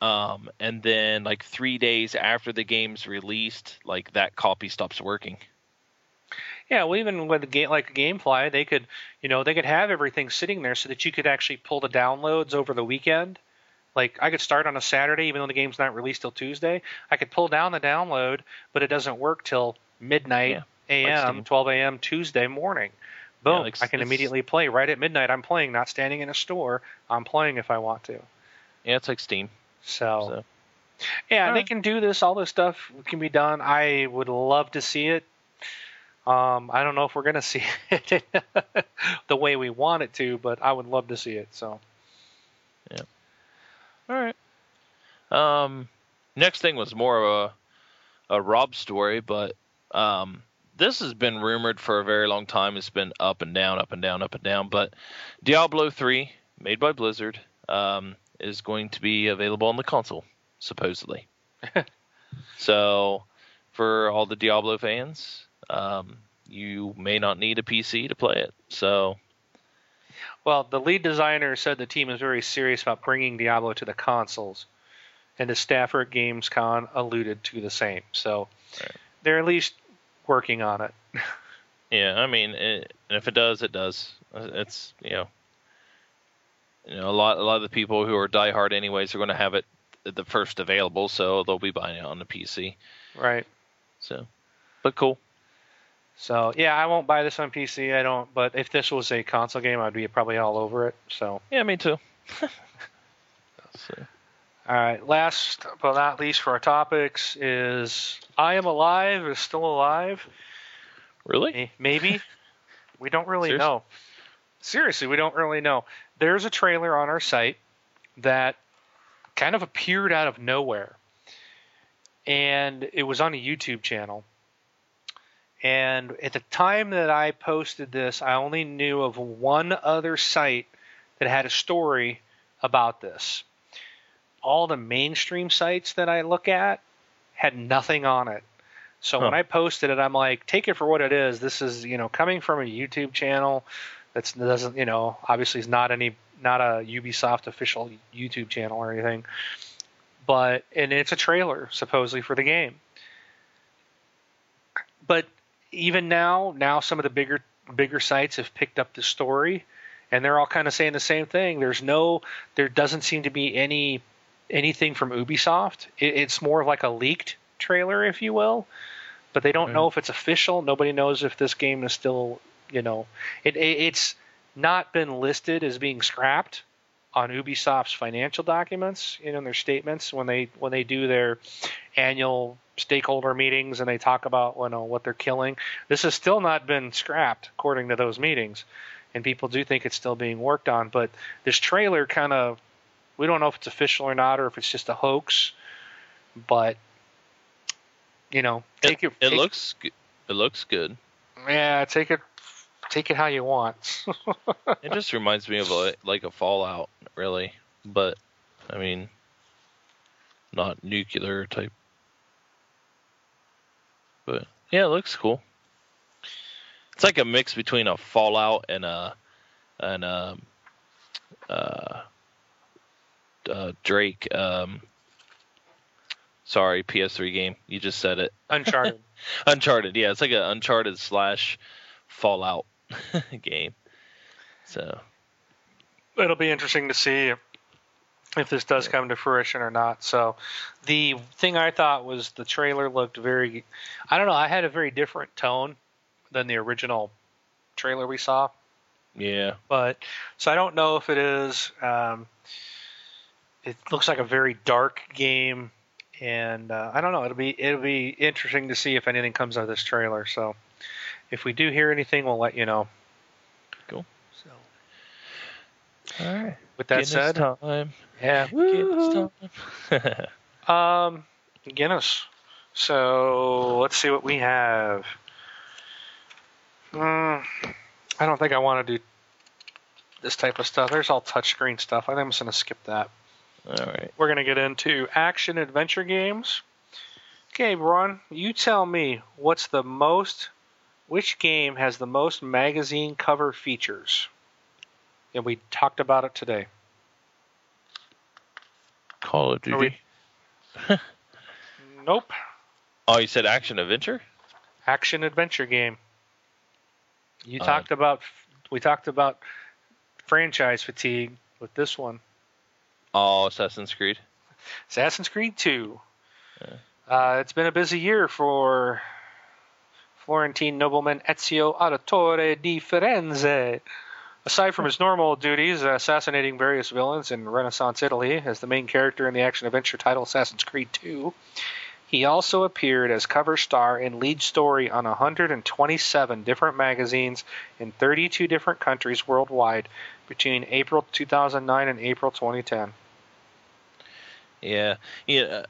and then like 3 days after the game's released, like that copy stops working. Yeah, well, even with GameFly, they could have everything sitting there so that you could actually pull the downloads over the weekend. Like I could start on a Saturday, even though the game's not released till Tuesday. I could pull down the download, but it doesn't work till midnight a.m., like 12 a.m. Tuesday morning. Boom! Yeah, I can immediately play right at midnight. I'm playing, not standing in a store. I'm playing if I want to. Yeah, it's like Steam. So. Yeah, they can do this. All this stuff can be done. I would love to see it. I don't know if we're going to see it the way we want it to, but I would love to see it. So, yeah. All right. Next thing was more of a Rob story, but this has been rumored for a very long time. It's been up and down, up and down, up and down. But Diablo 3, made by Blizzard, is going to be available on the console, supposedly. So, for all the Diablo fans... you may not need a PC to play it. So, well, the lead designer said the team is very serious about bringing Diablo to the consoles, and the staffer at Gamescom alluded to the same. So, They're at least working on it. Yeah, I mean, if it does, it does. It's a lot of the people who are diehard anyways are going to have it the first available, so they'll be buying it on the PC. Right. So, but cool. So, yeah, I won't buy this on PC, I don't, but if this was a console game, I'd be probably all over it, so. Yeah, me too. All right, last but not least for our topics is I Am Alive is still alive. Really? Maybe. We don't really know. Seriously, we don't really know. There's a trailer on our site that kind of appeared out of nowhere, and it was on a YouTube channel. And at the time that I posted this, I only knew of one other site that had a story about this. All the mainstream sites that I look at had nothing on it. So when I posted it, I'm like, take it for what it is. This is, coming from a YouTube channel that doesn't, obviously is not a Ubisoft official YouTube channel or anything. But and it's a trailer supposedly for the game. But even now some of the bigger sites have picked up the story, and they're all kind of saying the same thing. There doesn't seem to be anything from Ubisoft. It's more of like a leaked trailer, if you will. But they don't know if it's official. Nobody knows if this game is still, it's not been listed as being scrapped on Ubisoft's financial documents, in their statements when they do their annual stakeholder meetings and they talk about what they're killing. This has still not been scrapped according to those meetings, and people do think it's still being worked on. But this trailer kind of, we don't know if it's official or not, or if it's just a hoax. But it looks good. Yeah, take it how you want. It just reminds me of a Fallout, really, but I mean, not nuclear type. But yeah, it looks cool. It's like a mix between a Fallout and a Drake. Sorry, PS3 game. You just said it. Uncharted. Uncharted. Yeah, it's like an Uncharted / Fallout game. So it'll be interesting to see if this does come to fruition or not. So the thing I thought was the trailer looked very, I don't know, I had a very different tone than the original trailer we saw. Yeah. But so I don't know if it is, it looks like a very dark game, and I don't know, it'll be interesting to see if anything comes out of this trailer. So if we do hear anything, we'll let you know. Cool. So all right. With that Guinness said, time. Yeah, Guinness time. Guinness. So let's see what we have. I don't think I want to do this type of stuff. There's all touchscreen stuff. I think I'm just going to skip that. All right. We're going to get into action adventure games. Okay, Bron, you tell me which game has the most magazine cover features? And we talked about it today. Call of Duty. Nope. Oh, you said action adventure? Action adventure game. You talked about, we talked about franchise fatigue with this one. Oh, Assassin's Creed. Assassin's Creed 2. Yeah. It's been a busy year for Florentine nobleman Ezio Auditore di Firenze. Aside from his normal duties, assassinating various villains in Renaissance Italy as the main character in the action-adventure title Assassin's Creed 2, he also appeared as cover star and lead story on 127 different magazines in 32 different countries worldwide between April 2009 and April 2010. Yeah,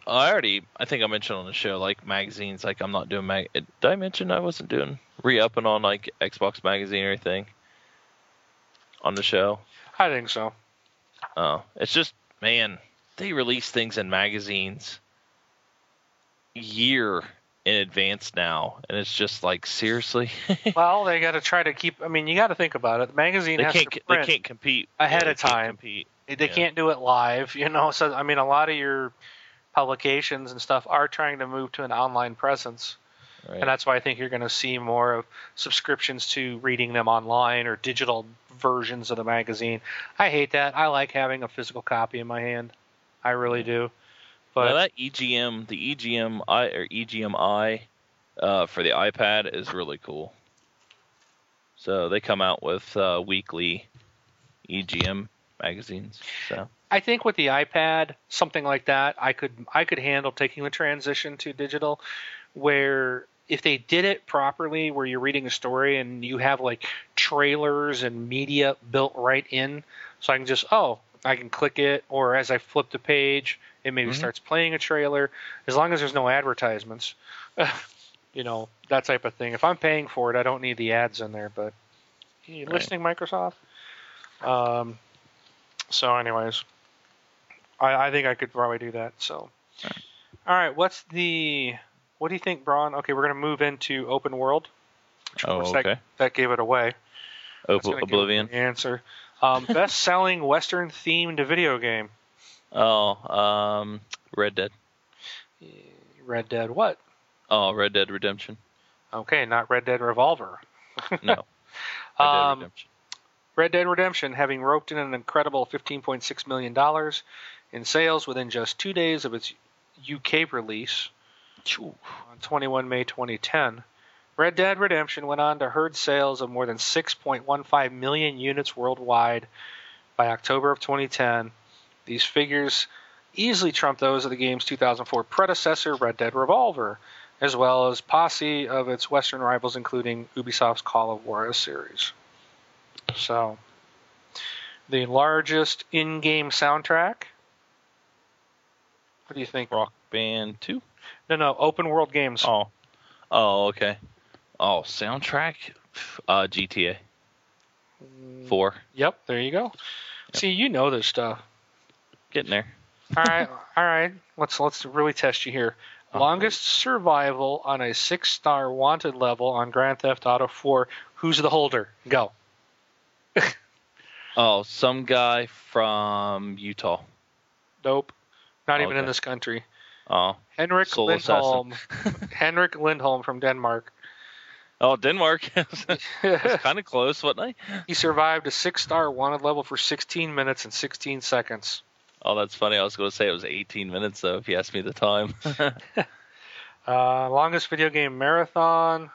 I think I mentioned on the show, like, magazines, like, I'm not doing did I mention I wasn't doing re-upping on, like, Xbox Magazine or anything? On the show? I think so. Oh, it's just, man, they release things in magazines a year in advance now, and it's just like, seriously? Well, they got to try to keep, I mean, you got to think about it. The magazine has to print. They can't compete. Ahead of time. They can't do it live, you know? So, I mean, a lot of your publications and stuff are trying to move to an online presence. Right. And that's why I think you're going to see more of subscriptions to reading them online or digital versions of the magazine. I hate that. I like having a physical copy in my hand. I really do. But now that EGMI for the iPad is really cool. So they come out with weekly EGM magazines. So I think with the iPad, something like that, I could handle taking the transition to digital, where if they did it properly, where you're reading a story and you have like trailers and media built right in, so I can just, I can click it, or as I flip the page, it maybe starts playing a trailer, as long as there's no advertisements, you know, that type of thing. If I'm paying for it, I don't need the ads in there, but you listening, Microsoft? So anyways, I think I could probably do that. So, all right, what do you think, Bron? Okay, we're going to move into open world. That gave it away. Oblivion. Give it the answer. Best-selling Western-themed video game. Red Dead. Red Dead what? Oh, Red Dead Redemption. Okay, not Red Dead Revolver. No. Red Dead Redemption. Red Dead Redemption, having roped in an incredible $15.6 million in sales within just 2 days of its UK release. On 21 May 2010, Red Dead Redemption went on to herd sales of more than 6.15 million units worldwide by October of 2010. These figures easily trumped those of the game's 2004 predecessor, Red Dead Revolver, as well as posse of its Western rivals, including Ubisoft's Call of War series. So, the largest in-game soundtrack? What do you think? Rock Band 2? No, open world games. Oh, okay. Oh, soundtrack? GTA 4. Yep, there you go. Yep. See, you know this stuff. Getting there. All right. Let's really test you here. Longest survival on a 6-star wanted level on Grand Theft Auto 4. Who's the holder? Go. Some guy from Utah. Nope. Not even in this country. Oh, Henrik Lindholm. Henrik Lindholm from Denmark. Oh, Denmark. That's kind of close, wasn't I? He survived a 6-star wanted level for 16 minutes and 16 seconds. Oh, that's funny. I was going to say it was 18 minutes, though, if you asked me the time. Longest video game marathon.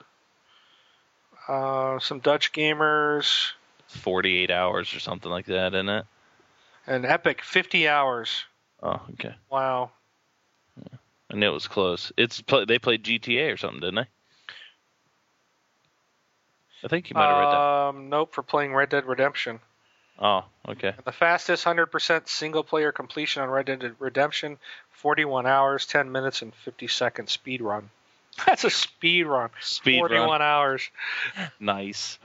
Some Dutch gamers. 48 hours or something like that, isn't it? An epic 50 hours. Oh, okay. Wow. Yeah. I knew it was close. They played GTA or something, didn't they? I think you might have read that. Nope, for playing Red Dead Redemption. Oh, okay. And the fastest 100% single-player completion on Red Dead Redemption, 41 hours, 10 minutes, and 50-second speed run. That's a speed run. 41 hours. Nice.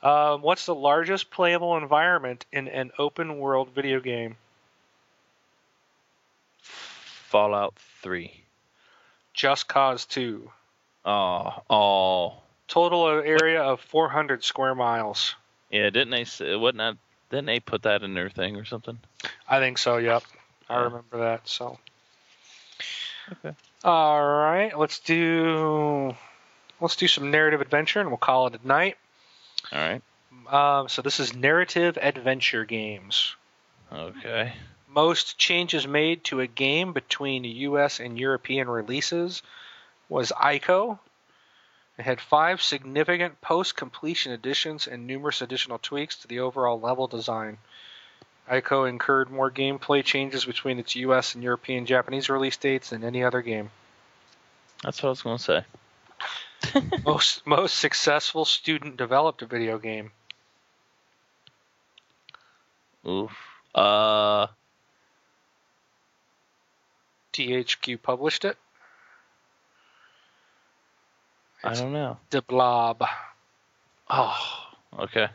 What's the largest playable environment in an open-world video game? Fallout 3. Just Cause 2. Oh. Total area of 400 square miles. Yeah, didn't they put that in their thing or something? I think so, yep. I remember that, so. Okay. All right, let's do some narrative adventure, and we'll call it a night. All right. So this is narrative adventure games. Okay. Most changes made to a game between U.S. and European releases was ICO. It had 5 significant post-completion additions and numerous additional tweaks to the overall level design. ICO incurred more gameplay changes between its U.S. and European and Japanese release dates than any other game. That's what I was going to say. Most successful student-developed video game. Oof. THQ published it. It's I don't know. The Blob. Oh, okay.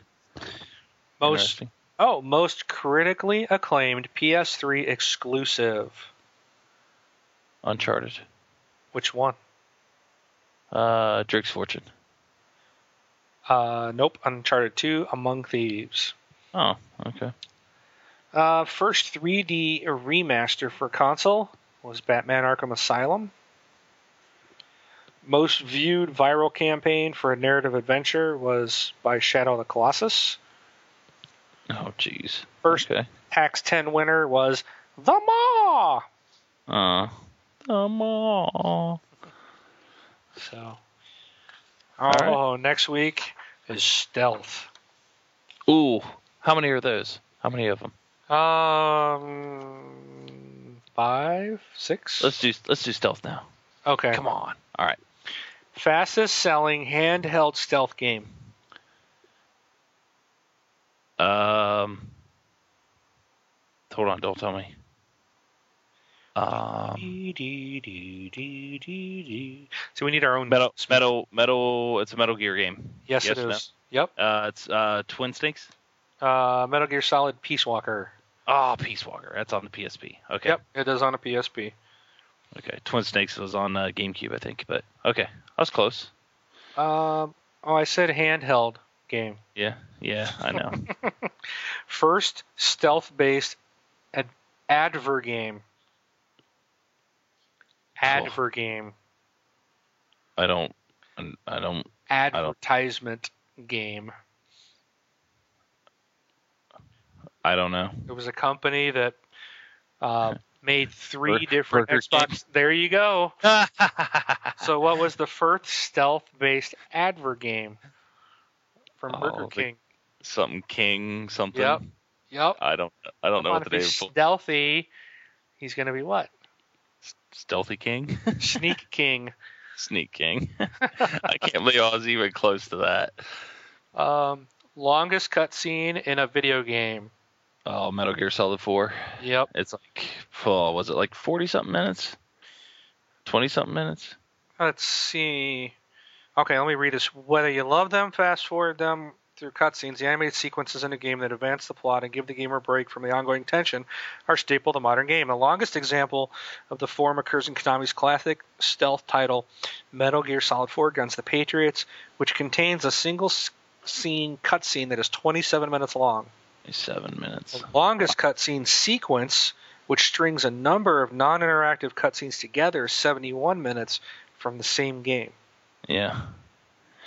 Most critically acclaimed PS3 exclusive. Uncharted. Which one? Drake's Fortune. Nope. Uncharted 2, Among Thieves. Oh, okay. First 3D remaster for console was Batman Arkham Asylum. Most viewed viral campaign for a narrative adventure was by Shadow of the Colossus. Oh, jeez. First Axe 10 winner was The Maw! The Maw. So. All right. Next week is Stealth. Ooh. How many are those? How many of them? 5, 6? Let's do Stealth now. Okay. Come on. All right. Fastest selling handheld stealth game. Hold on, don't tell me. So we need our own metal. It's a Metal Gear game. Yes, it is. No? Yep. It's Twin Snakes. Metal Gear Solid Peace Walker. Oh, Peace Walker. That's on the PSP. Okay. Yep, it is on a PSP. Okay, Twin Snakes was on GameCube, I think. But okay, I was close. I said handheld game. Yeah, I know. First stealth-based adver game. Adver game. I don't. Advertisement game. I don't know. It was a company that. Made 3 different Xbox. Games. There you go. So what was the first stealth-based adver game from Burger King? Something King, something. Yep. I don't know what the name is. Stealthy. He's going to be what? Stealthy King? Sneak King. Sneak King. I can't believe I was even close to that. Longest cutscene in a video game. Oh, Metal Gear Solid 4. Yep. It's like, was it like 40-something minutes? 20-something minutes? Let's see. Okay, let me read this. Whether you love them, fast-forward them through cutscenes, the animated sequences in a game that advance the plot and give the gamer a break from the ongoing tension are staple of the modern game. The longest example of the form occurs in Konami's classic stealth title, Metal Gear Solid 4 Guns the Patriots, which contains a single-scene cutscene that is 27 minutes long. 7 minutes. The longest cutscene sequence, which strings a number of non-interactive cutscenes together, is 71 minutes from the same game. Yeah.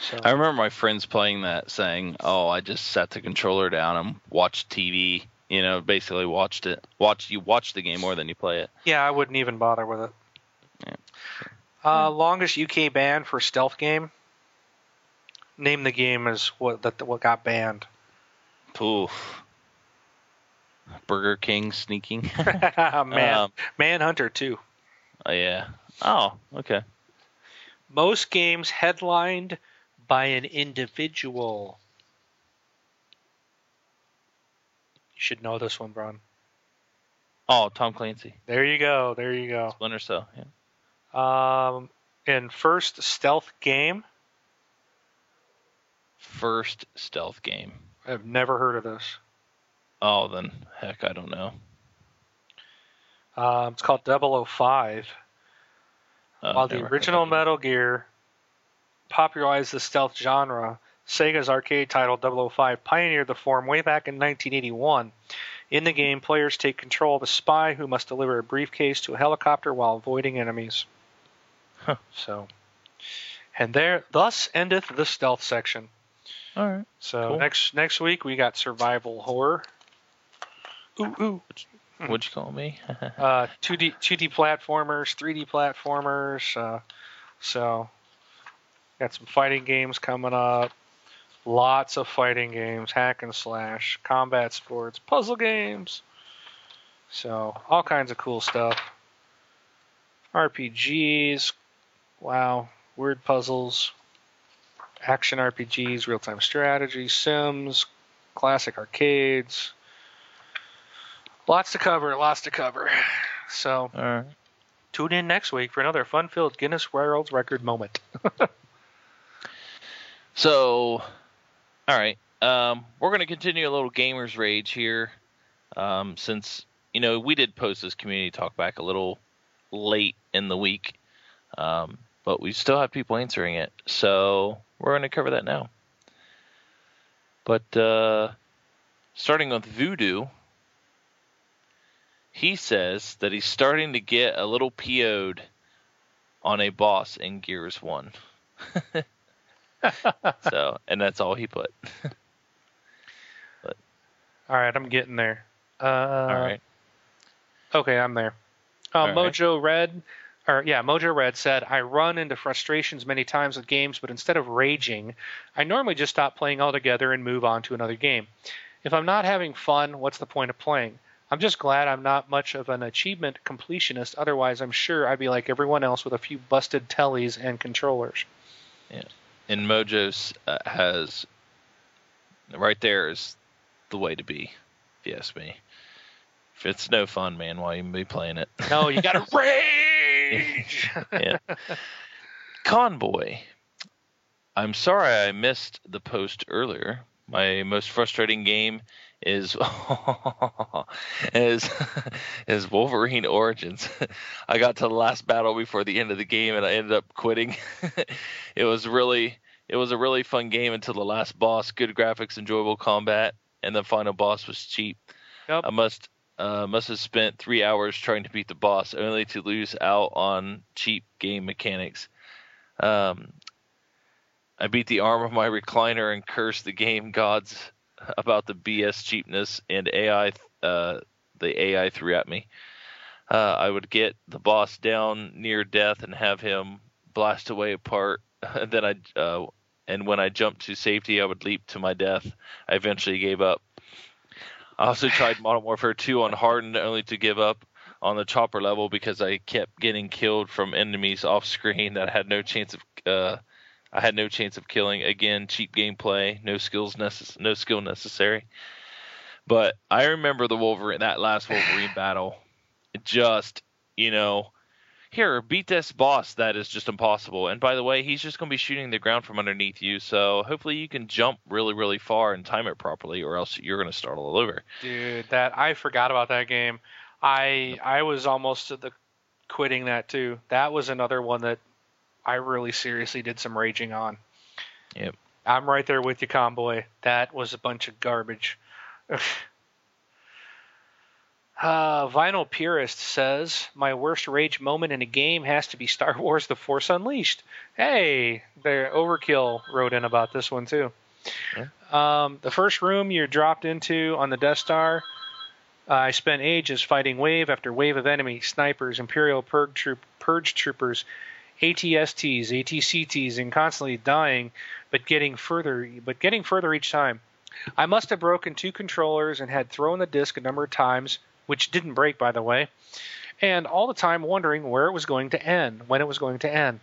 So. I remember my friends playing that saying, I just sat the controller down and watched TV you know, basically watched it. You watch the game more than you play it. Yeah, I wouldn't even bother with it. Yeah. Longest UK ban for stealth game. Name the game is what got banned. Poof. Burger King sneaking. Manhunter 2. Oh, yeah. Oh, okay. Most games headlined by an individual. You should know this one, Bron. Oh, Tom Clancy. There you go. There you go. Splinter Cell, yeah. And first stealth game? First stealth game. I've never heard of this. Oh, then, heck, I don't know. It's called 005. While the original Metal Gear popularized the stealth genre, Sega's arcade title 005 pioneered the form way back in 1981. In the game, players take control of a spy who must deliver a briefcase to a helicopter while avoiding enemies. Huh. So, and there, thus endeth the stealth section. All right. So cool. Next week we got survival horror. Ooh, ooh. What'd you call me? 2D platformers, 3D platformers. So got some fighting games coming up. Lots of fighting games, hack and slash, combat sports, puzzle games. So all kinds of cool stuff. RPGs. Wow. Word puzzles. Action RPGs, real-time strategy, Sims, classic arcades. Lots to cover. So Tune in next week for another fun-filled Guinness World Record moment. So, all right. We're going to continue a little gamer's rage here. Since, you know, we did post this community talk back a little late in the week. But we still have people answering it. So we're going to cover that now. But starting with Voodoo, he says that he's starting to get a little PO'd on a boss in Gears 1. So, and that's all he put. But. All right, I'm getting there. All right. Okay, I'm there. Mojo Red... Mojo Red said, I run into frustrations many times with games, but instead of raging, I normally just stop playing altogether and move on to another game. If I'm not having fun, what's the point of playing? I'm just glad I'm not much of an achievement completionist. Otherwise, I'm sure I'd be like everyone else with a few busted tellies and controllers. Yeah. And Mojo has... Right there is the way to be, if you ask me. If it's no fun, man, why even be playing it? No, you gotta rage! Yeah. Convoy, I'm sorry I missed the post earlier. My most frustrating game is Wolverine Origins. I got to the last battle before the end of the game and I ended up quitting. It was a really fun game until the last boss. Good graphics, enjoyable combat, and the final boss was cheap. Yep. I must have spent 3 hours trying to beat the boss, only to lose out on cheap game mechanics. I beat the arm of my recliner and cursed the game gods about the BS cheapness and the AI threw at me. I would get the boss down near death and have him blast away apart. And when I jumped to safety, I would leap to my death. I eventually gave up. I also tried Modern Warfare 2 on Hardened, only to give up on the chopper level because I kept getting killed from enemies off screen that I had no chance of killing. Again, cheap gameplay, no skill necessary. But I remember that last Wolverine battle. Just, you know, here, beat this boss that is just impossible. And by the way, he's just going to be shooting the ground from underneath you, so hopefully you can jump really, really far and time it properly, or else you're going to start all over. Dude, I forgot about that game. I was almost at the quitting that too. That was another one that I really seriously did some raging on. Yep. I'm right there with you, Convoy. That was a bunch of garbage. Vinyl Purist says, my worst rage moment in a game has to be Star Wars The Force Unleashed. Hey, their Overkill wrote in about this one, too. Yeah. The first room you're dropped into on the Death Star I spent ages fighting wave after wave of enemies, snipers, Imperial purge troopers, ATSTs, ATCTs, and constantly dying, but getting further each time. I must have broken two controllers and had thrown the disc a number of times, which didn't break, by the way, and all the time wondering where it was going to end, when it was going to end,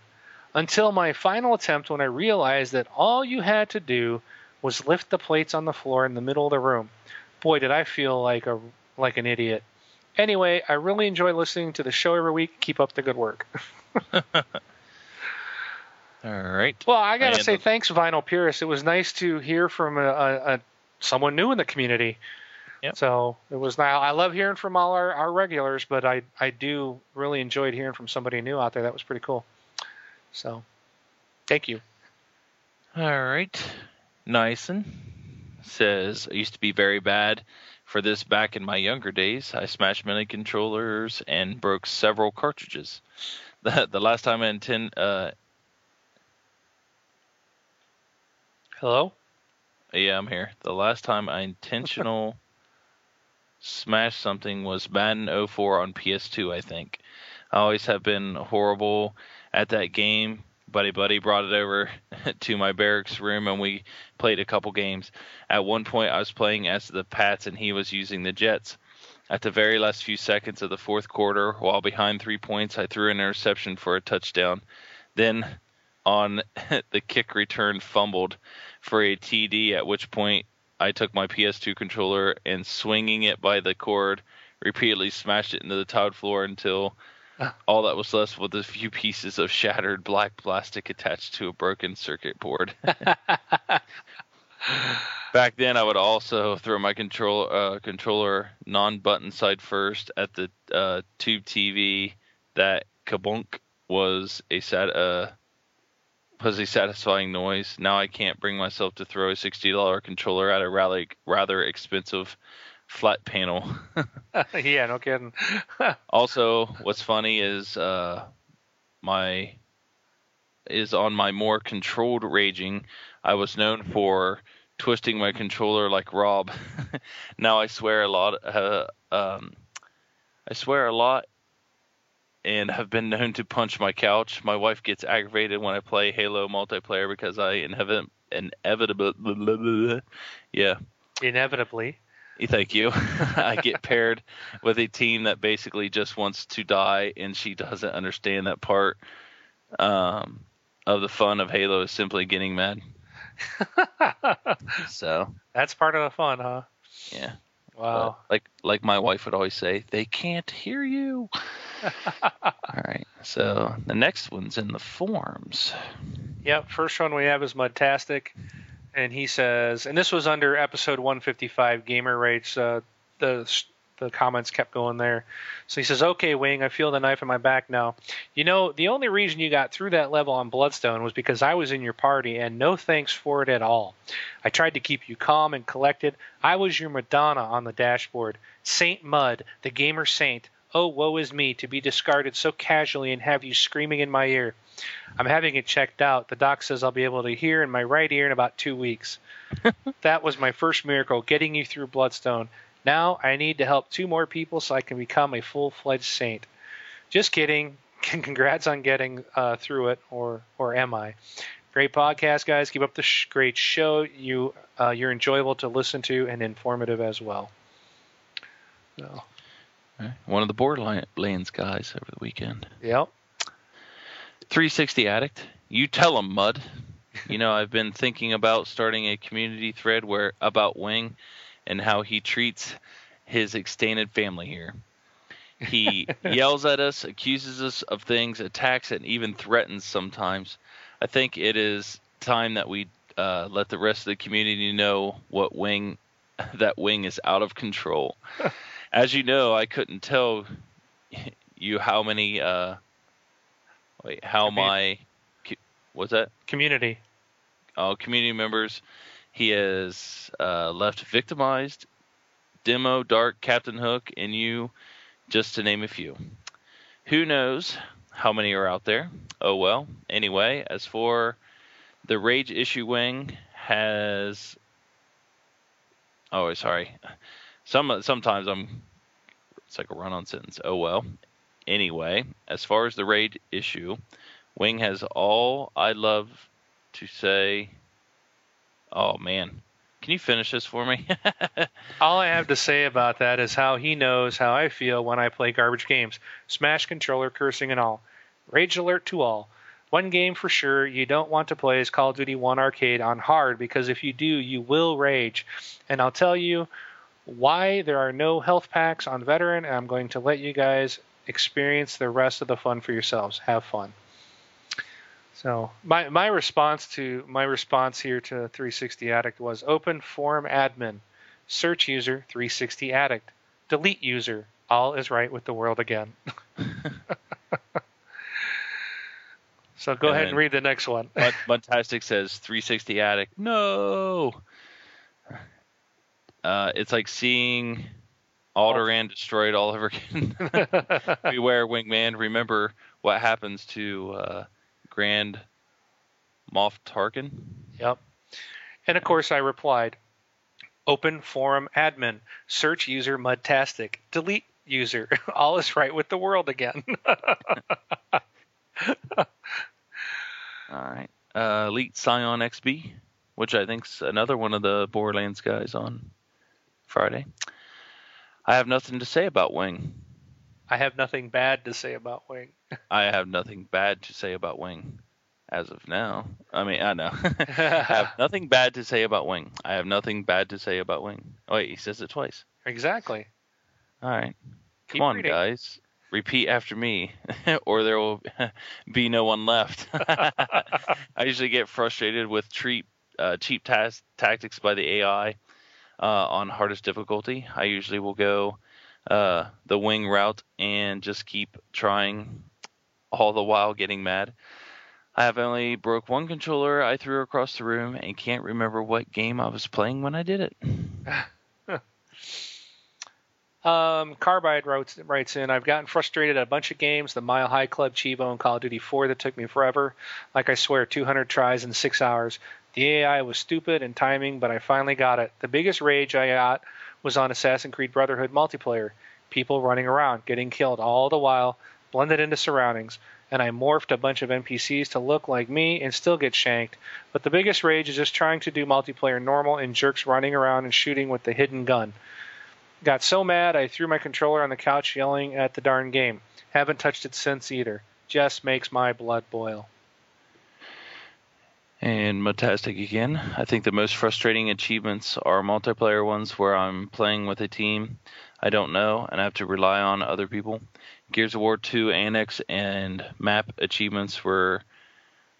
until my final attempt when I realized that all you had to do was lift the plates on the floor in the middle of the room. Boy, did I feel like an idiot. Anyway, I really enjoy listening to the show every week. Keep up the good work. All right. Well, I got to say thanks, Vinyl Purist. It was nice to hear from someone new in the community. Yep. So it was nice. I love hearing from all our regulars, but I do really enjoyed hearing from somebody new out there. That was pretty cool. So thank you. All right. Nyson says, I used to be very bad for this back in my younger days. I smashed many controllers and broke several cartridges. The last time I intend... Hello? Yeah, I'm here. The last time I intentional smashed something was Madden 04 on PS2, I think. I always have been horrible at that game. Buddy brought it over to my barracks room, and we played a couple games. At one point, I was playing as the Pats, and he was using the Jets. At the very last few seconds of the fourth quarter, while behind 3 points, I threw an interception for a touchdown. Then, on the kick return, fumbled for a TD, at which point I took my PS2 controller and, swinging it by the cord, repeatedly smashed it into the tiled floor until... all that was left was a few pieces of shattered black plastic attached to a broken circuit board. Back then, I would also throw my controller non-button side first at the tube TV. That kabonk was a satisfying noise. Now I can't bring myself to throw a $60 controller at a rather expensive flat panel. Yeah, no kidding. Also, what's funny is on my more controlled raging, I was known for twisting my controller like Rob. Now I swear a lot and have been known to punch my couch. My wife gets aggravated when I play Halo multiplayer because I inevitably thank you. I get paired with a team that basically just wants to die, and she doesn't understand that part of the fun of Halo is simply getting mad. So that's part of the fun, huh? Yeah. Wow. But like my wife would always say, they can't hear you. All right. So the next one's in the forums. Yep. First one we have is Mudtastic. And he says, and this was under episode 155, Gamer Rage. The comments kept going there. So he says, okay, Wing, I feel the knife in my back now. You know, the only reason you got through that level on Bloodstone was because I was in your party, and no thanks for it at all. I tried to keep you calm and collected. I was your Madonna on the dashboard. Saint Mud, the gamer saint. Oh, woe is me, to be discarded so casually and have you screaming in my ear. I'm having it checked out. The doc says I'll be able to hear in my right ear in about 2 weeks. That was my first miracle, getting you through Bloodstone. Now I need to help two more people so I can become a full-fledged saint. Just kidding. Congrats on getting through it, or am I? Great podcast, guys. Keep up the great show. You're enjoyable to listen to and informative as well. So. One of the Borderlands guys over the weekend. Yep. 360 Addict, you tell them, Mud. You know, I've been thinking about starting a community thread about Wing and how he treats his extended family here. He yells at us, accuses us of things, attacks, and even threatens sometimes. I think it is time that we let the rest of the community know that Wing is out of control. As you know, I couldn't tell you how many... Community. Oh, community members. He has left victimized, Demo, Dark, Captain Hook, and you, just to name a few. Who knows how many are out there? Oh, well. Anyway, as for the Rage issue, Wing has... Oh, sorry. Sometimes I'm It's like a run-on sentence. Oh, well. Anyway, as far as the raid issue, Wing has all I love to say. Oh, man. Can you finish this for me? All I have to say about that is how he knows how I feel when I play garbage games. Smash controller, cursing and all. Rage alert to all. One game for sure you don't want to play is Call of Duty 1 Arcade on hard, because if you do, you will rage. And I'll tell you why there are no health packs on Veteran, and I'm going to let you guys experience the rest of the fun for yourselves. Have fun. So my response here to 360 Addict was open forum admin, search user 360 Addict, delete user, all is right with the world again. So go ahead and read the next one. Mudtastic says 360 Addict. No. It's like seeing Alderaan destroyed all over again. Beware, Wingman. Remember what happens to Grand Moff Tarkin. Yep. And of course I replied, open forum admin, search user Mudtastic, delete user, all is right with the world again. All right. Elite Scion XB, which I think's another one of the Borderlands guys on Friday. I have nothing to say about Wing. I have nothing bad to say about Wing. I have nothing bad to say about Wing as of now. I mean, I know. I have nothing bad to say about Wing. I have nothing bad to say about Wing. Oh, wait, he says it twice. Exactly. All right. Keep Come on, reading. Guys. Repeat after me, or there will be no one left. I usually get frustrated with cheap tactics by the AI on hardest difficulty. I usually will go the Wing route and just keep trying, all the while getting mad. I have only broke one controller I threw across the room and can't remember what game I was playing when I did it. Carbide writes in, I've gotten frustrated at a bunch of games, the Mile High Club, Chivo, and Call of Duty 4 that took me forever. Like, I swear, 200 tries in 6 hours. The AI was stupid and timing, but I finally got it. The biggest rage I got was on Assassin's Creed Brotherhood multiplayer. People running around, getting killed all the while, blended into surroundings, and I morphed a bunch of NPCs to look like me and still get shanked. But the biggest rage is just trying to do multiplayer normal and jerks running around and shooting with the hidden gun. Got so mad I threw my controller on the couch yelling at the darn game. Haven't touched it since either. Just makes my blood boil. And Mudtastic again. I think the most frustrating achievements are multiplayer ones where I'm playing with a team I don't know and I have to rely on other people. Gears of War 2 Annex and map achievements were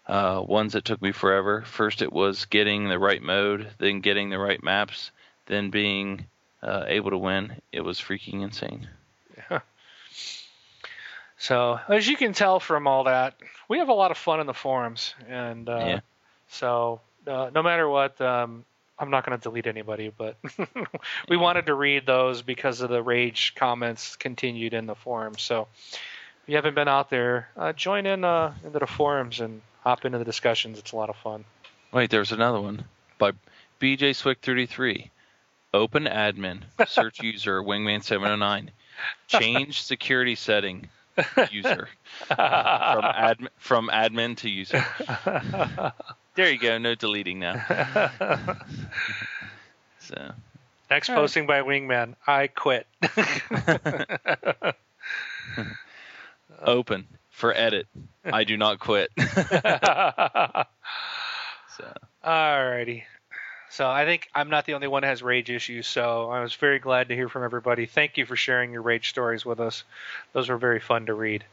ones that took me forever. First it was getting the right mode, then getting the right maps, then being able to win. It was freaking insane. Yeah. So as you can tell from all that, we have a lot of fun in the forums, and yeah. So no matter what, I'm not going to delete anybody, but we wanted to read those because of the rage comments continued in the forums. So if you haven't been out there, join in into the forums and hop into the discussions. It's a lot of fun. Wait, there's another one by BJSwick33. Open admin, search user, Wingman 709, change security setting, user, from admin to user. There you go, no deleting now. So, next posting by Wingman, I quit. Open for edit, I do not quit. So. All righty. So I think I'm not the only one that has rage issues, so I was very glad to hear from everybody. Thank you for sharing your rage stories with us. Those were very fun to read.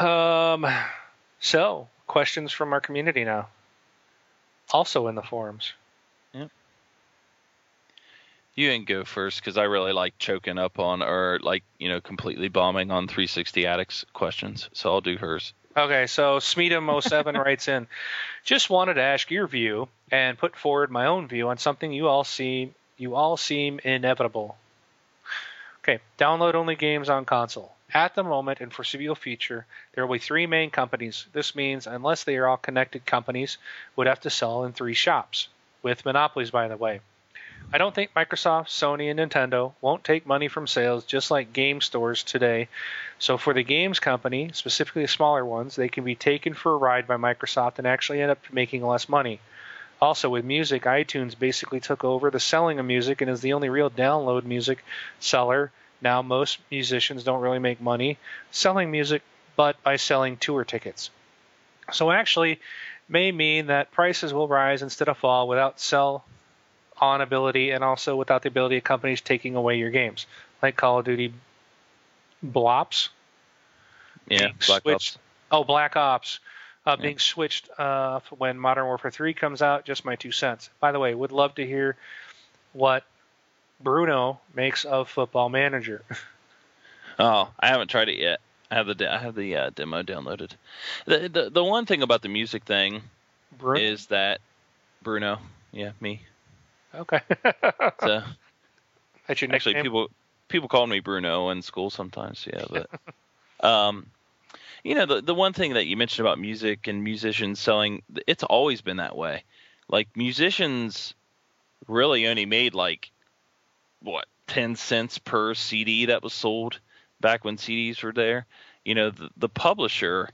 So questions from our community now, also in the forums. Yep. You can go first because I really like choking up on or completely bombing on 360 Addicts questions, so I'll do hers. Okay, so Smeedum07 writes in, just wanted to ask your view and put forward my own view on something you all seem inevitable. Okay, download-only games on console. At the moment and foreseeable future, there will be three main companies. This means, unless they are all connected companies, would have to sell in three shops, with monopolies, by the way. I don't think Microsoft, Sony, and Nintendo won't take money from sales just like game stores today. So for the games company, specifically smaller ones, they can be taken for a ride by Microsoft and actually end up making less money. Also, with music, iTunes basically took over the selling of music and is the only real download music seller. Now most musicians don't really make money selling music, but by selling tour tickets. So actually may mean that prices will rise instead of fall without sell-on ability and also without the ability of companies taking away your games. Like Call of Duty Blops. Yeah, Black Ops. Oh, Black Ops. Being switched when Modern Warfare 3 comes out. Just my 2 cents. By the way, would love to hear what Bruno makes of Football Manager. Oh, I haven't tried it yet. I have the demo downloaded. The one thing about the music thing is that Bruno, yeah, me. Okay. So, that's your nickname? Actually, people call me Bruno in school sometimes. Yeah, but you know, the one thing that you mentioned about music and musicians selling, it's always been that way. Like, musicians really only made, like, what, 10 cents per CD that was sold back when CDs were there. You know, the publisher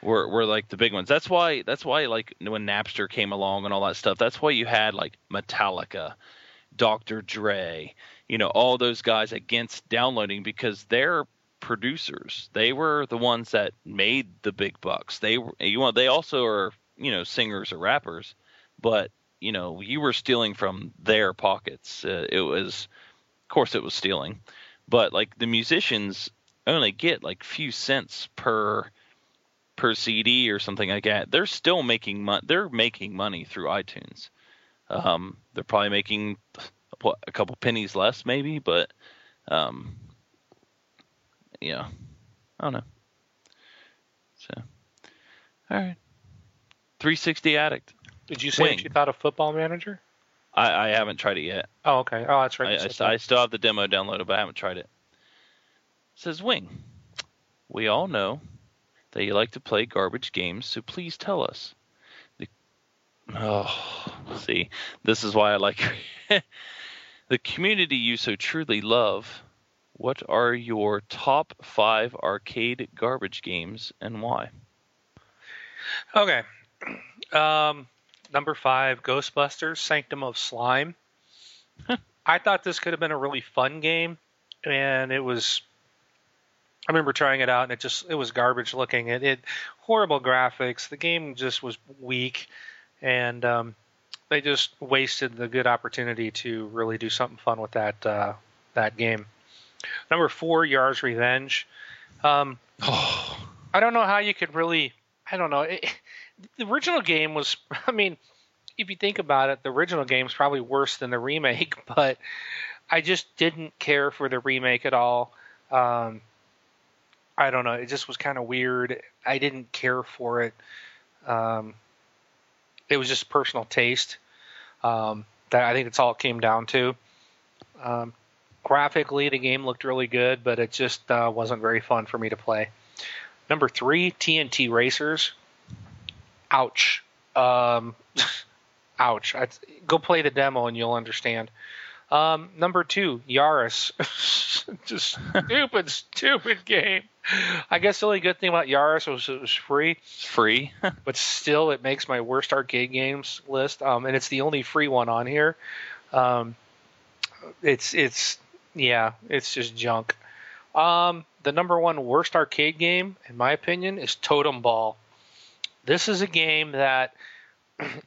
were like the big ones. That's why like when Napster came along and all that stuff, that's why you had like Metallica, Dr. Dre, you know, all those guys against downloading, because they're producers. They were the ones that made the big bucks. They also are, you know, singers or rappers, but you know, you were stealing from their pockets. It was stealing, but like the musicians only get like few cents per CD or something like that. They're still making money. They're making money through iTunes. They're probably making a couple pennies less maybe, but yeah, I don't know. So, all right. 360 Addict. Did you say what you thought of Football Manager? I haven't tried it yet. Oh, okay. Oh, that's right. I still have the demo downloaded, but I haven't tried it. It says, Wing, we all know that you like to play garbage games, so please tell us. See, this is why I like the community you so truly love. What are your top 5 arcade garbage games and why? Okay. Number 5, Ghostbusters, Sanctum of Slime. I thought this could have been a really fun game, and it was... I remember trying it out, and it was garbage looking. It horrible graphics. The game just was weak, and they just wasted the good opportunity to really do something fun with that game. Number 4, Yars Revenge. I don't know how you could really... I don't know. The original game was... I mean, if you think about it, the original game's probably worse than the remake, but I just didn't care for the remake at all. I don't know. It just was kind of weird. I didn't care for it. It was just personal taste. That I think that's all it came down to. Graphically, the game looked really good, but it just wasn't very fun for me to play. Number 3, TNT Racers. Ouch. Ouch. Go play the demo and you'll understand. Number 2, Yaris. Just stupid game. I guess the only good thing about Yaris was it was free. It's free. But still, it makes my worst arcade games list. And it's the only free one on here. It's just junk. The number 1 worst arcade game, in my opinion, is Totem Ball. This is a game that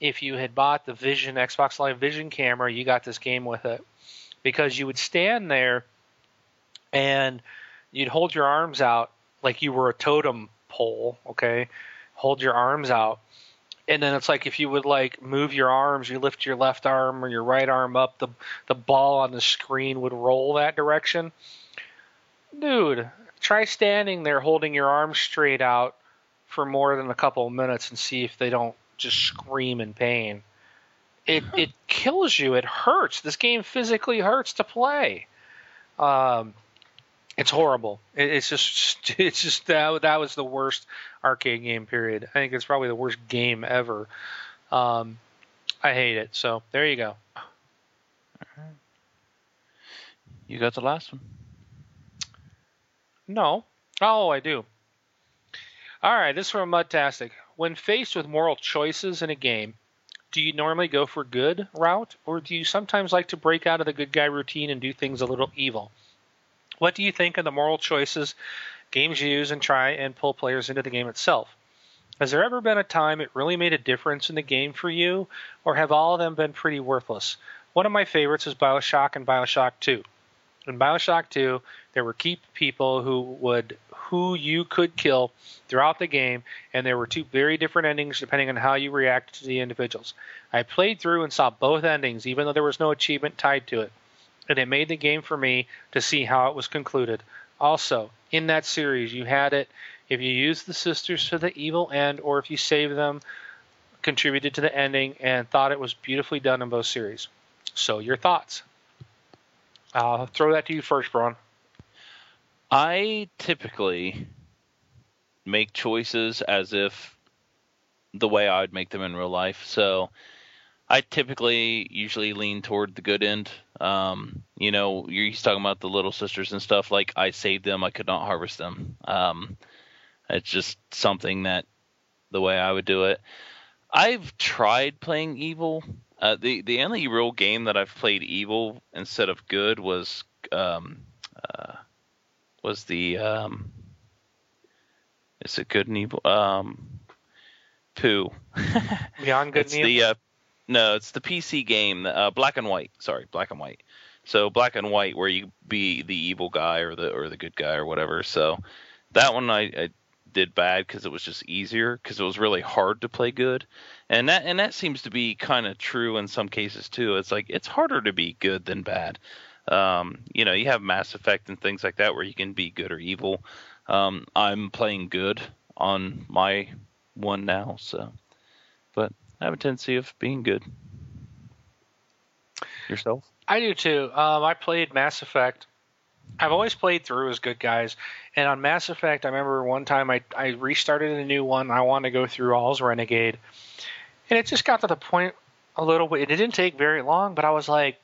if you had bought the Xbox Live Vision camera, you got this game with it. Because you would stand there and you'd hold your arms out like you were a totem pole, okay? Hold your arms out. And then it's like if you would like move your arms, you lift your left arm or your right arm up, the ball on the screen would roll that direction. Dude, try standing there holding your arms straight out for more than a couple of minutes and see if they don't just scream in pain. It kills you. It hurts. This game physically hurts to play. It's horrible. It's just that was the worst arcade game, period. I think it's probably the worst game ever. I hate it. So there you go. All You got the last one? No. Oh, I do. All right, this is from Mudtastic. When faced with moral choices in a game, do you normally go for good route, or do you sometimes like to break out of the good guy routine and do things a little evil? What do you think of the moral choices games use and try and pull players into the game itself? Has there ever been a time it really made a difference in the game for you, or have all of them been pretty worthless? One of my favorites is BioShock and BioShock 2. In BioShock 2, there were key people who you could kill throughout the game, and there were two very different endings depending on how you reacted to the individuals. I played through and saw both endings, even though there was no achievement tied to it, and it made the game for me to see how it was concluded. Also, in that series, you had it, if you used the sisters to the evil end, or if you saved them, contributed to the ending, and thought it was beautifully done in both series. So, your thoughts? I'll throw that to you first, Bron. I typically make choices as if the way I would make them in real life. So I typically usually lean toward the good end. You know, you're talking about the little sisters and stuff. Like, I saved them. I could not harvest them. It's just something that the way I would do it. I've tried playing evil. The only real game that I've played evil instead of good was is it Good and Evil? Poo. Beyond Good and Evil? No, it's the PC game, Black and White. Sorry, Black and White. So Black and White, where you be the evil guy or the good guy or whatever. So that one I did bad because it was just easier, because it was really hard to play good. And that seems to be kind of true in some cases too. It's like it's harder to be good than bad. You know, you have Mass Effect and things like that where you can be good or evil. I'm playing good on my one now, so. But I have a tendency of being good. Yourself? I do too. I played Mass Effect. I've always played through as good guys. And on Mass Effect, I remember one time I restarted a new one. I wanted to go through all as Renegade. And it just got to the point a little bit. It didn't take very long, but I was like,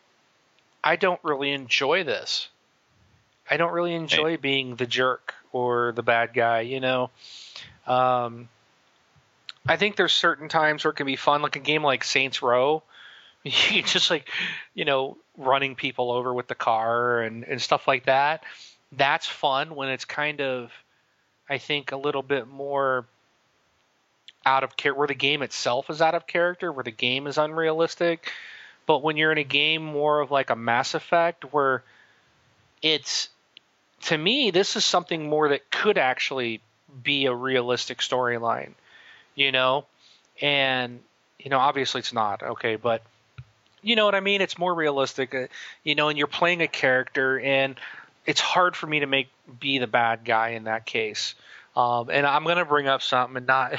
I don't really enjoy this. I don't really enjoy being the jerk or the bad guy, you know. I think there's certain times where it can be fun, like a game like Saints Row. You just like, you know, running people over with the car and stuff like that. That's fun when it's kind of, I think, a little bit more out of character, where the game itself is out of character, where the game is unrealistic. But when you're in a game more of like a Mass Effect, where it's, to me, this is something more that could actually be a realistic storyline, you know? And, you know, obviously it's not, okay, but you know what I mean? It's more realistic, you know, and you're playing a character, and it's hard for me to be the bad guy in that case. And I'm going to bring up something and not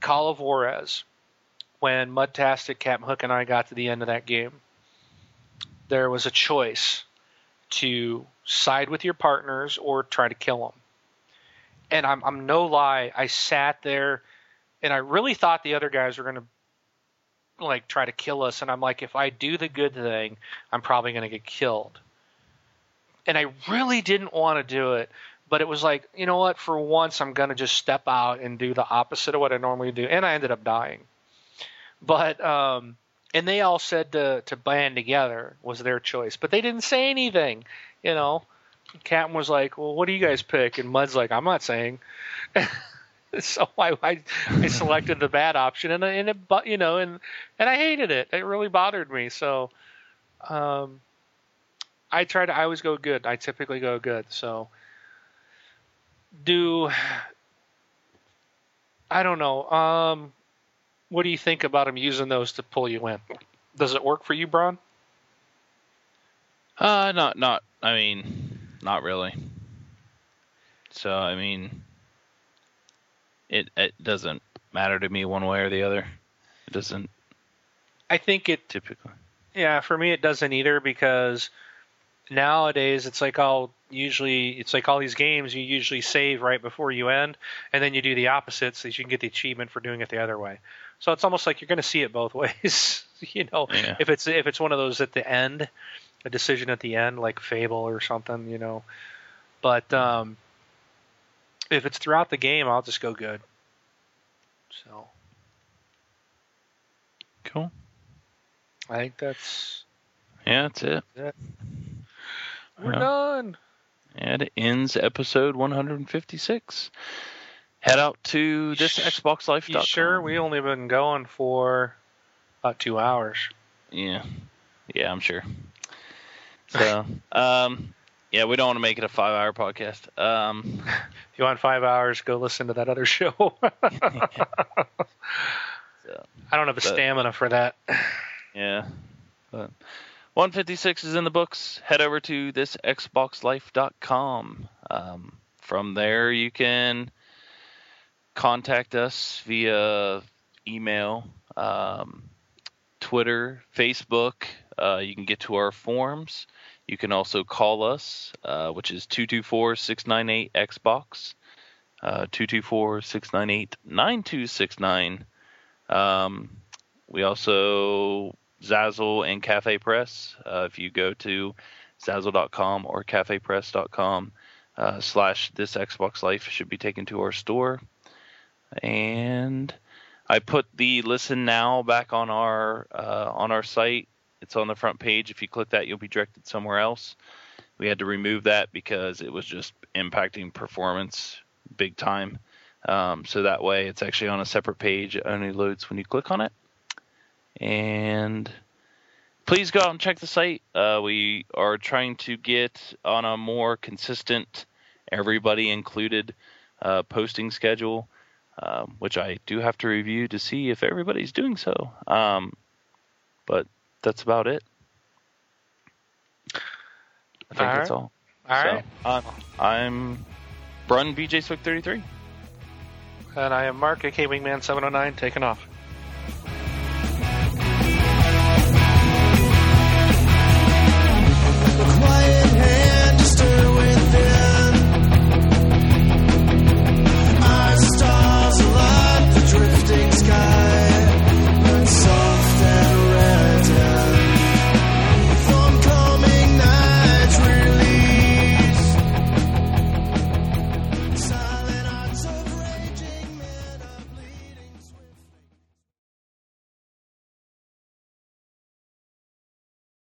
Call of Juarez. When Mudtastic, Captain Hook, and I got to the end of that game, there was a choice to side with your partners or try to kill them. And I'm no lie, I sat there, and I really thought the other guys were going to like try to kill us. And I'm like, if I do the good thing, I'm probably going to get killed. And I really didn't want to do it. But it was like, you know what, for once I'm going to just step out and do the opposite of what I normally do. And I ended up dying. But and they all said to band together was their choice, but they didn't say anything, you know. Captain was like, "Well, what do you guys pick?" And Mud's like, "I'm not saying." So I selected the bad option, and it, you know, and I hated it. It really bothered me. So I always go good. I typically go good. So I don't know. What do you think about them using those to pull you in? Does it work for you, Bron? Not really. So, I mean, it doesn't matter to me one way or the other. It doesn't. I think it typically. Yeah, for me it doesn't either, because nowadays it's like all these games you usually save right before you end, and then you do the opposite so that you can get the achievement for doing it the other way. So it's almost like you're going to see it both ways, you know. Yeah. If it's one of those at the end, a decision at the end, like Fable or something, you know. But if it's throughout the game, I'll just go good. So cool. I think that's that's it. We're done. It ends episode 156. Head out to this xboxlife.com. Sure, we only been going for about 2 hours. Yeah. Yeah, I'm sure. So, yeah, we don't want to make it a 5-hour podcast. If you want 5 hours, go listen to that other show. So, I don't have the stamina for that. Yeah. But 156 is in the books. Head over to thisxboxlife.com. From there, you can contact us via email, Twitter, Facebook. You can get to our forums. You can also call us, which is 224-698-XBOX, 224-698-9269. We also... Zazzle and Cafe Press. If you go to Zazzle.com or CafePress.com / This Xbox Life, should be taken to our store. And I put the Listen Now back on our site. It's on the front page. If you click that, you'll be directed somewhere else. We had to remove that because it was just impacting performance big time. So that way, it's actually on a separate page. It only loads when you click on it. And please go out and check the site. We are trying to get on a more consistent, everybody included, posting schedule, which I do have to review to see if everybody's doing so. But that's about it. I think that's all. All right. I'm Bron BJSwick33. And I am Mark, aka Wingman 709, taking off.